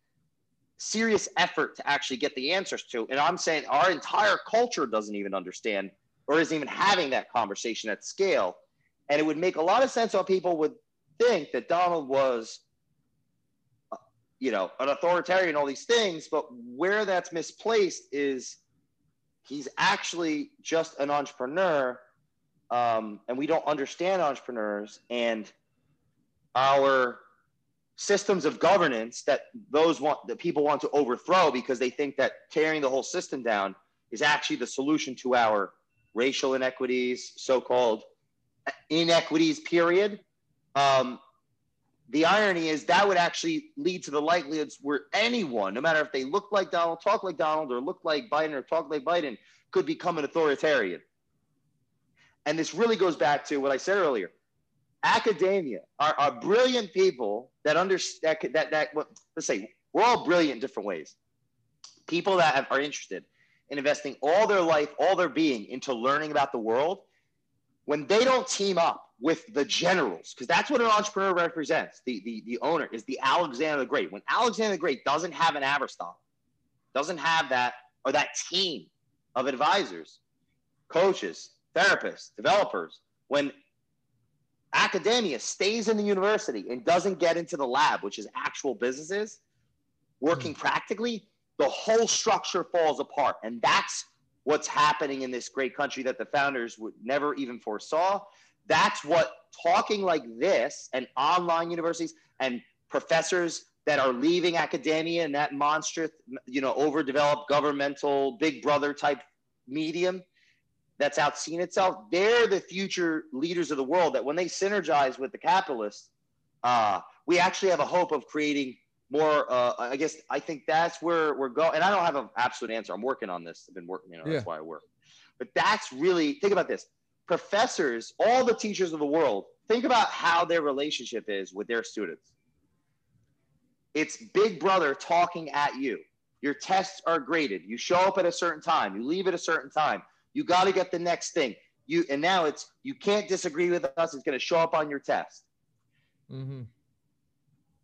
serious effort to actually get the answers to. And I'm saying our entire culture doesn't even understand or isn't even having that conversation at scale. And it would make a lot of sense how people would think that Donald was, you know, an authoritarian and all these things, but where that's misplaced is he's actually just an entrepreneur, um, and we don't understand entrepreneurs and our systems of governance that those want that people want to overthrow because they think that tearing the whole system down is actually the solution to our racial inequities, so-called inequities, period. Um, the irony is that would actually lead to the likelihoods where anyone, no matter if they look like Donald, talk like Donald, or look like Biden or talk like Biden, could become an authoritarian. And this really goes back to what I said earlier. Academia are, are brilliant people that understand that, that, that well, let's say we're all brilliant in different ways. People that have, are interested in investing all their life, all their being into learning about the world, when they don't team up with the generals, because that's what an entrepreneur represents, the, the, the owner is the Alexander the Great. When Alexander the Great doesn't have an Aristotle, doesn't have that, or that team of advisors, coaches, therapists, developers, when academia stays in the university and doesn't get into the lab, which is actual businesses, working practically, the whole structure falls apart. And that's what's happening in this great country that the founders would never even foresaw. That's what talking like this and online universities and professors that are leaving academia and that monstrous, you know, overdeveloped governmental big brother type medium that's outseen itself. They're the future leaders of the world that when they synergize with the capitalists, uh, we actually have a hope of creating more, uh, I guess, I think that's where we're going. And I don't have an absolute answer. I'm working on this. I've been working, you know, yeah. That's why I work. But that's really, think about this. Professors, all the teachers of the world, think about how their relationship is with their students. It's big brother talking at you. Your tests are graded. You show up at a certain time. You leave at a certain time. You got to get the next thing. You And now it's, you can't disagree with us. It's going to show up on your test. Mm-hmm.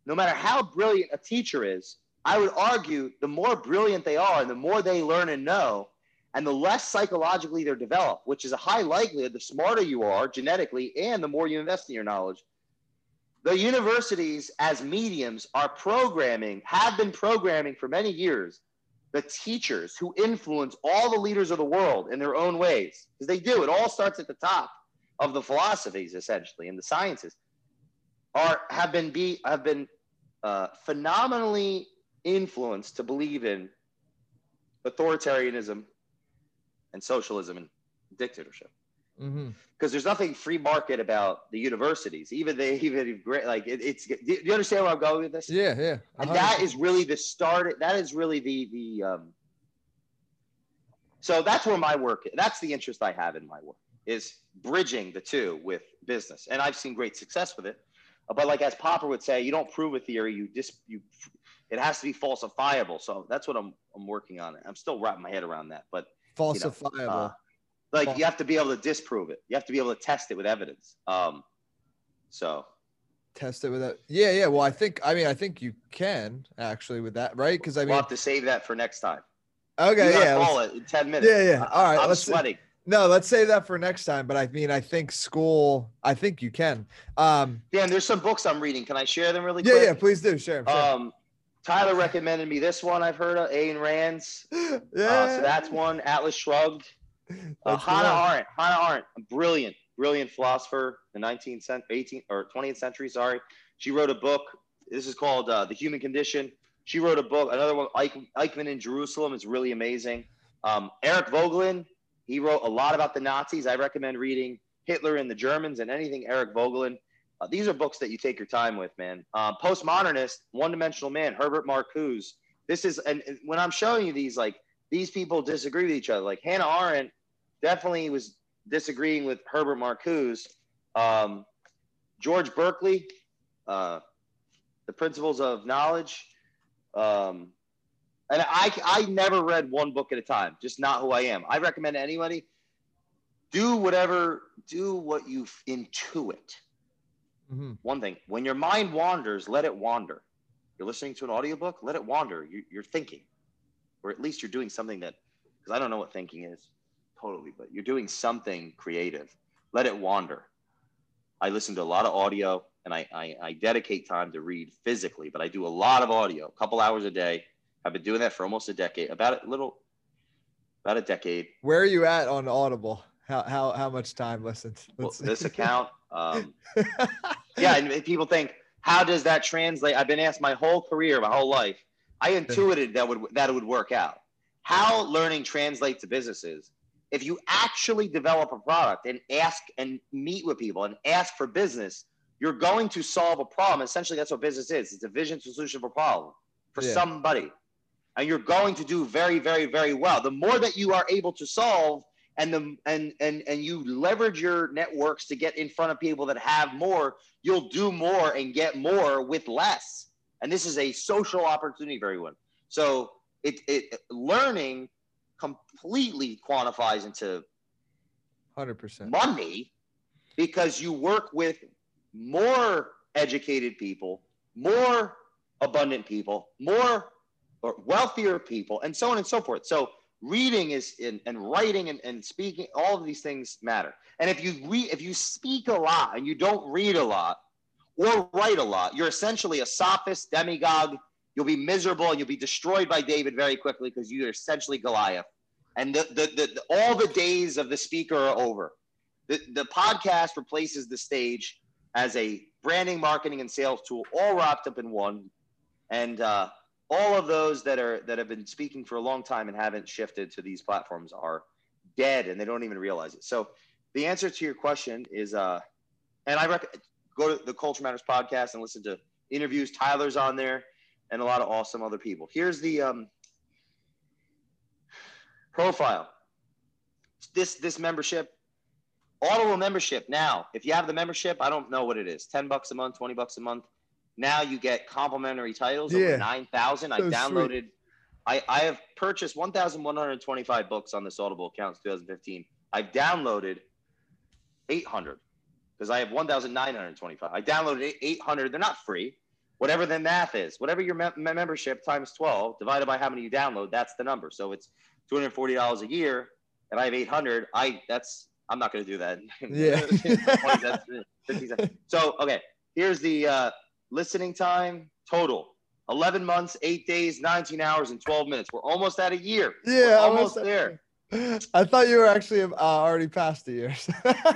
No matter how brilliant a teacher is, I would argue the more brilliant they are and the more they learn and know, and the less psychologically they're developed, which is a high likelihood, the smarter you are genetically and the more you invest in your knowledge. The universities as mediums are programming, have been programming for many years, the teachers who influence all the leaders of the world in their own ways, because they do. It all starts at the top of the philosophies, essentially, and the sciences. Are, have been be have been uh, phenomenally influenced to believe in authoritarianism and socialism and dictatorship. Because mm-hmm. there's nothing free market about the universities. Even they even like it, it's. Do you understand where I'm going with this? Yeah, yeah. Uh-huh. And that is really the start. That is really the the. Um, so that's where my work. That's the interest I have in my work is bridging the two with business, and I've seen great success with it. But like as Popper would say, you don't prove a theory, you just you it has to be falsifiable. So that's what I'm I'm working on. I'm still wrapping my head around that, but falsifiable. You know, uh, like Fals- you have to be able to disprove it. You have to be able to test it with evidence. Um so test it with that. Yeah, yeah. Well, I think I mean I think you can actually with that, right? Because I mean we'll have to save that for next time. Okay, you yeah. Call it in ten minutes. Yeah, yeah. All right. I'm let's sweating. See. No, let's save that for next time. But I mean, I think school, I think you can. Um, Dan, there's some books I'm reading. Can I share them really yeah, quick? Yeah, yeah, please do. Share them. Um, Tyler recommended me this one I've heard of, Ayn Rand's. Yeah. Uh, so that's one, Atlas Shrugged. Uh, Hannah Arendt. Hannah Arendt, a brilliant, brilliant philosopher, the nineteenth century, eighteenth or twentieth century, sorry. She wrote a book. This is called uh, The Human Condition. She wrote a book. Another one, Eichmann in Jerusalem, is really amazing. Um, Eric Vogelin, he wrote a lot about the Nazis. I recommend reading Hitler and the Germans and anything Eric Vogelin. Uh, these are books that you take your time with, man. Uh, postmodernist, one-dimensional man, Herbert Marcuse. This is, and when I'm showing you these, like, these people disagree with each other. Like Hannah Arendt definitely was disagreeing with Herbert Marcuse. Um, George Berkeley, uh, The Principles of Knowledge. Um, and I, I never read one book at a time, just not who I am. I recommend to anybody, do whatever, do what you intuit. Mm-hmm. One thing, when your mind wanders, let it wander. You're listening to an audiobook, let it wander. You're, you're thinking, or at least you're doing something that, because I don't know what thinking is totally, but you're doing something creative. Let it wander. I listen to a lot of audio. And I, I, I dedicate time to read physically, but I do a lot of audio, a couple hours a day. I've been doing that for almost a decade, about a little, about a decade. Where are you at on Audible? How how how much time listened? Well, this account, um, yeah. And people think, how does that translate? I've been asked my whole career, my whole life. I intuited that would that it would work out. How learning translates to businesses. If you actually develop a product and ask and meet with people and ask for business, you're going to solve a problem. Essentially, that's what business is. It's a vision solution for a problem for yeah. somebody. And you're going to do very, very, very well. The more that you are able to solve and, the, and, and, and you leverage your networks to get in front of people that have more, you'll do more and get more with less. And this is a social opportunity for everyone. So it, it learning completely quantifies into one hundred percent money, because you work with more educated people, more abundant people, more or wealthier people, and so on and so forth. So reading is in, and writing and, and speaking, all of these things matter. And if you read, if you speak a lot and you don't read a lot or write a lot, you're essentially a sophist, demagogue. You'll be miserable and you'll be destroyed by David very quickly, because you're essentially Goliath. And the, the, the, the, all the days of the speaker are over. The, the podcast replaces the stage as a branding, marketing, and sales tool, all wrapped up in one. And uh, all of those that are that have been speaking for a long time and haven't shifted to these platforms are dead, and they don't even realize it. So the answer to your question is, uh, and I rec- go to the Culture Matters podcast and listen to interviews. Tyler's on there and a lot of awesome other people. Here's the um, profile. This this membership, Audible membership now, if you have the membership, I don't know what it is, ten bucks a month, twenty bucks a month. Now you get complimentary titles, yeah. over nine thousand. So I downloaded, I, I have purchased one thousand one hundred twenty-five books on this Audible account since twenty fifteen. I've downloaded eight hundred, because I have one thousand nine hundred twenty-five. I downloaded eight hundred. They're not free. Whatever the math is, whatever your me- membership times twelve divided by how many you download, that's the number. So it's two hundred forty dollars a year, and I have eight hundred. I, that's, I'm not going to do that. Yeah. So, okay, here's the uh, listening time total. eleven months, eight days, nineteen hours, and twelve minutes. We're almost at a year. Yeah. We're almost there. Year. I thought you were actually uh, already past the year.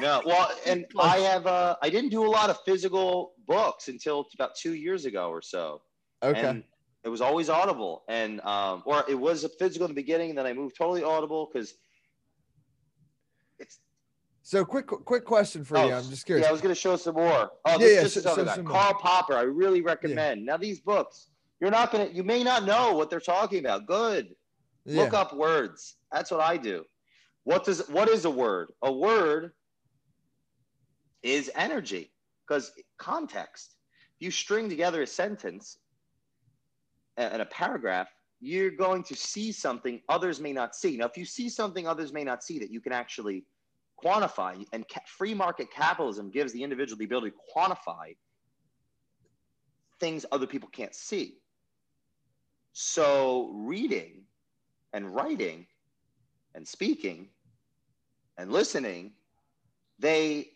No, well, and I have, uh, I didn't do a lot of physical books until about two years ago or so. Okay. And it was always Audible. And, um, or it was a physical in the beginning, and then I moved totally Audible because it's, So quick, quick question for oh, you. I'm just curious. Yeah, I was going to show some more. Oh, this yeah, yeah. Just so, so, about. Some Karl Popper. I really recommend. Yeah. Now these books, you're not going to, you may not know what they're talking about. Good. Yeah. Look up words. That's what I do. What does, what is a word? A word is energy, because context. If you string together a sentence and a paragraph, you're going to see something others may not see. Now, if you see something others may not see that you can actually quantify, and ca- free market capitalism gives the individual the ability to quantify things other people can't see. So reading and writing and speaking and listening, they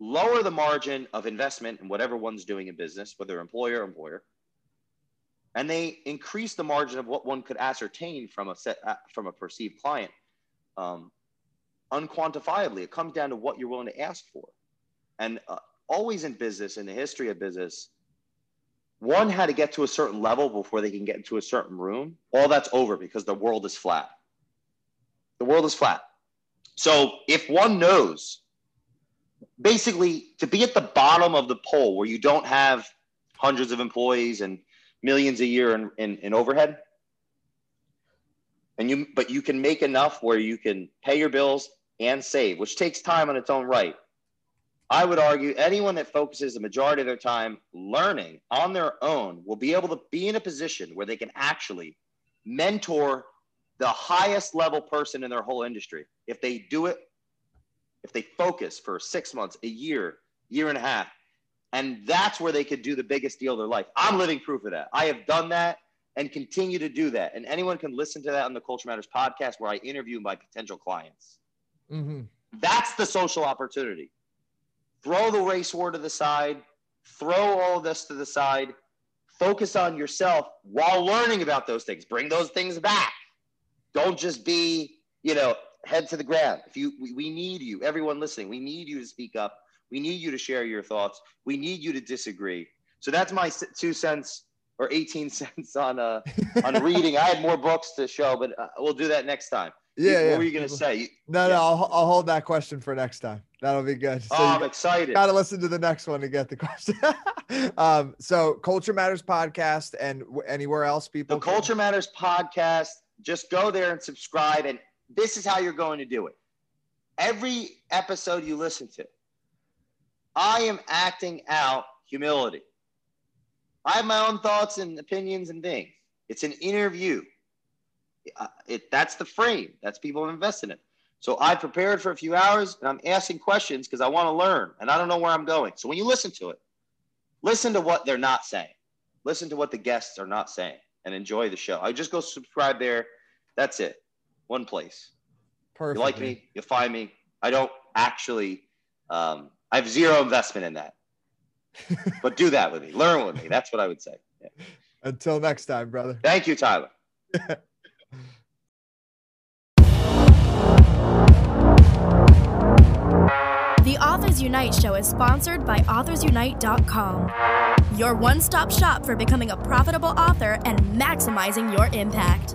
lower the margin of investment in whatever one's doing in business, whether employer or employer, and they increase the margin of what one could ascertain from a set, uh, from a perceived client. Um, unquantifiably, it comes down to what you're willing to ask for. And uh, always in business, in the history of business, One had to get to a certain level before they can get into a certain room. All that's over because the world is flat. The world is flat. So if one knows, basically, to be at the bottom of the pole where you don't have hundreds of employees and millions a year in, in, in overhead, and you but you can make enough where you can pay your bills and save, which takes time on its own right. I would argue anyone that focuses the majority of their time learning on their own will be able to be in a position where they can actually mentor the highest level person in their whole industry. If they do it, if they focus for six months, a year, year and a half, and that's where they could do the biggest deal of their life. I'm living proof of that. I have done that and continue to do that. And anyone can listen to that on the Culture Matters podcast where I interview my potential clients. Mm-hmm. That's the social opportunity. Throw the race war to the side, throw all this to the side, focus on yourself while learning about those things. Bring those things back. Don't just be, you know, head to the ground. If you, we, we need you, everyone listening, we need you to speak up. We need you to share your thoughts. We need you to disagree. So that's my two cents or eighteen cents on uh, on reading. I had more books to show, but uh, we'll do that next time. Yeah. What yeah. were you going to say? No, yeah. no, I'll, I'll hold that question for next time. That'll be good. So oh, I'm excited. Got to listen to the next one to get the question. um, so Culture Matters podcast and w- anywhere else people. The can- Culture Matters podcast. Just go there and subscribe. And this is how you're going to do it. Every episode you listen to, I am acting out humility. I have my own thoughts and opinions and things. It's an interview. Uh, it, that's the frame. That's people invested in. So I prepared for a few hours and I'm asking questions because I want to learn and I don't know where I'm going. So when you listen to it, listen to what they're not saying. Listen to what the guests are not saying and enjoy the show. I just go subscribe there. That's it. One place. Perfect. You like me, you'll find me. I don't actually, um, I have zero investment in that. But do that with me. Learn with me. That's what I would say. Yeah. Until next time, brother. Thank you, Tyler. The Authors Unite Show is sponsored by authors unite dot com, your one-stop shop for becoming a profitable author and maximizing your impact.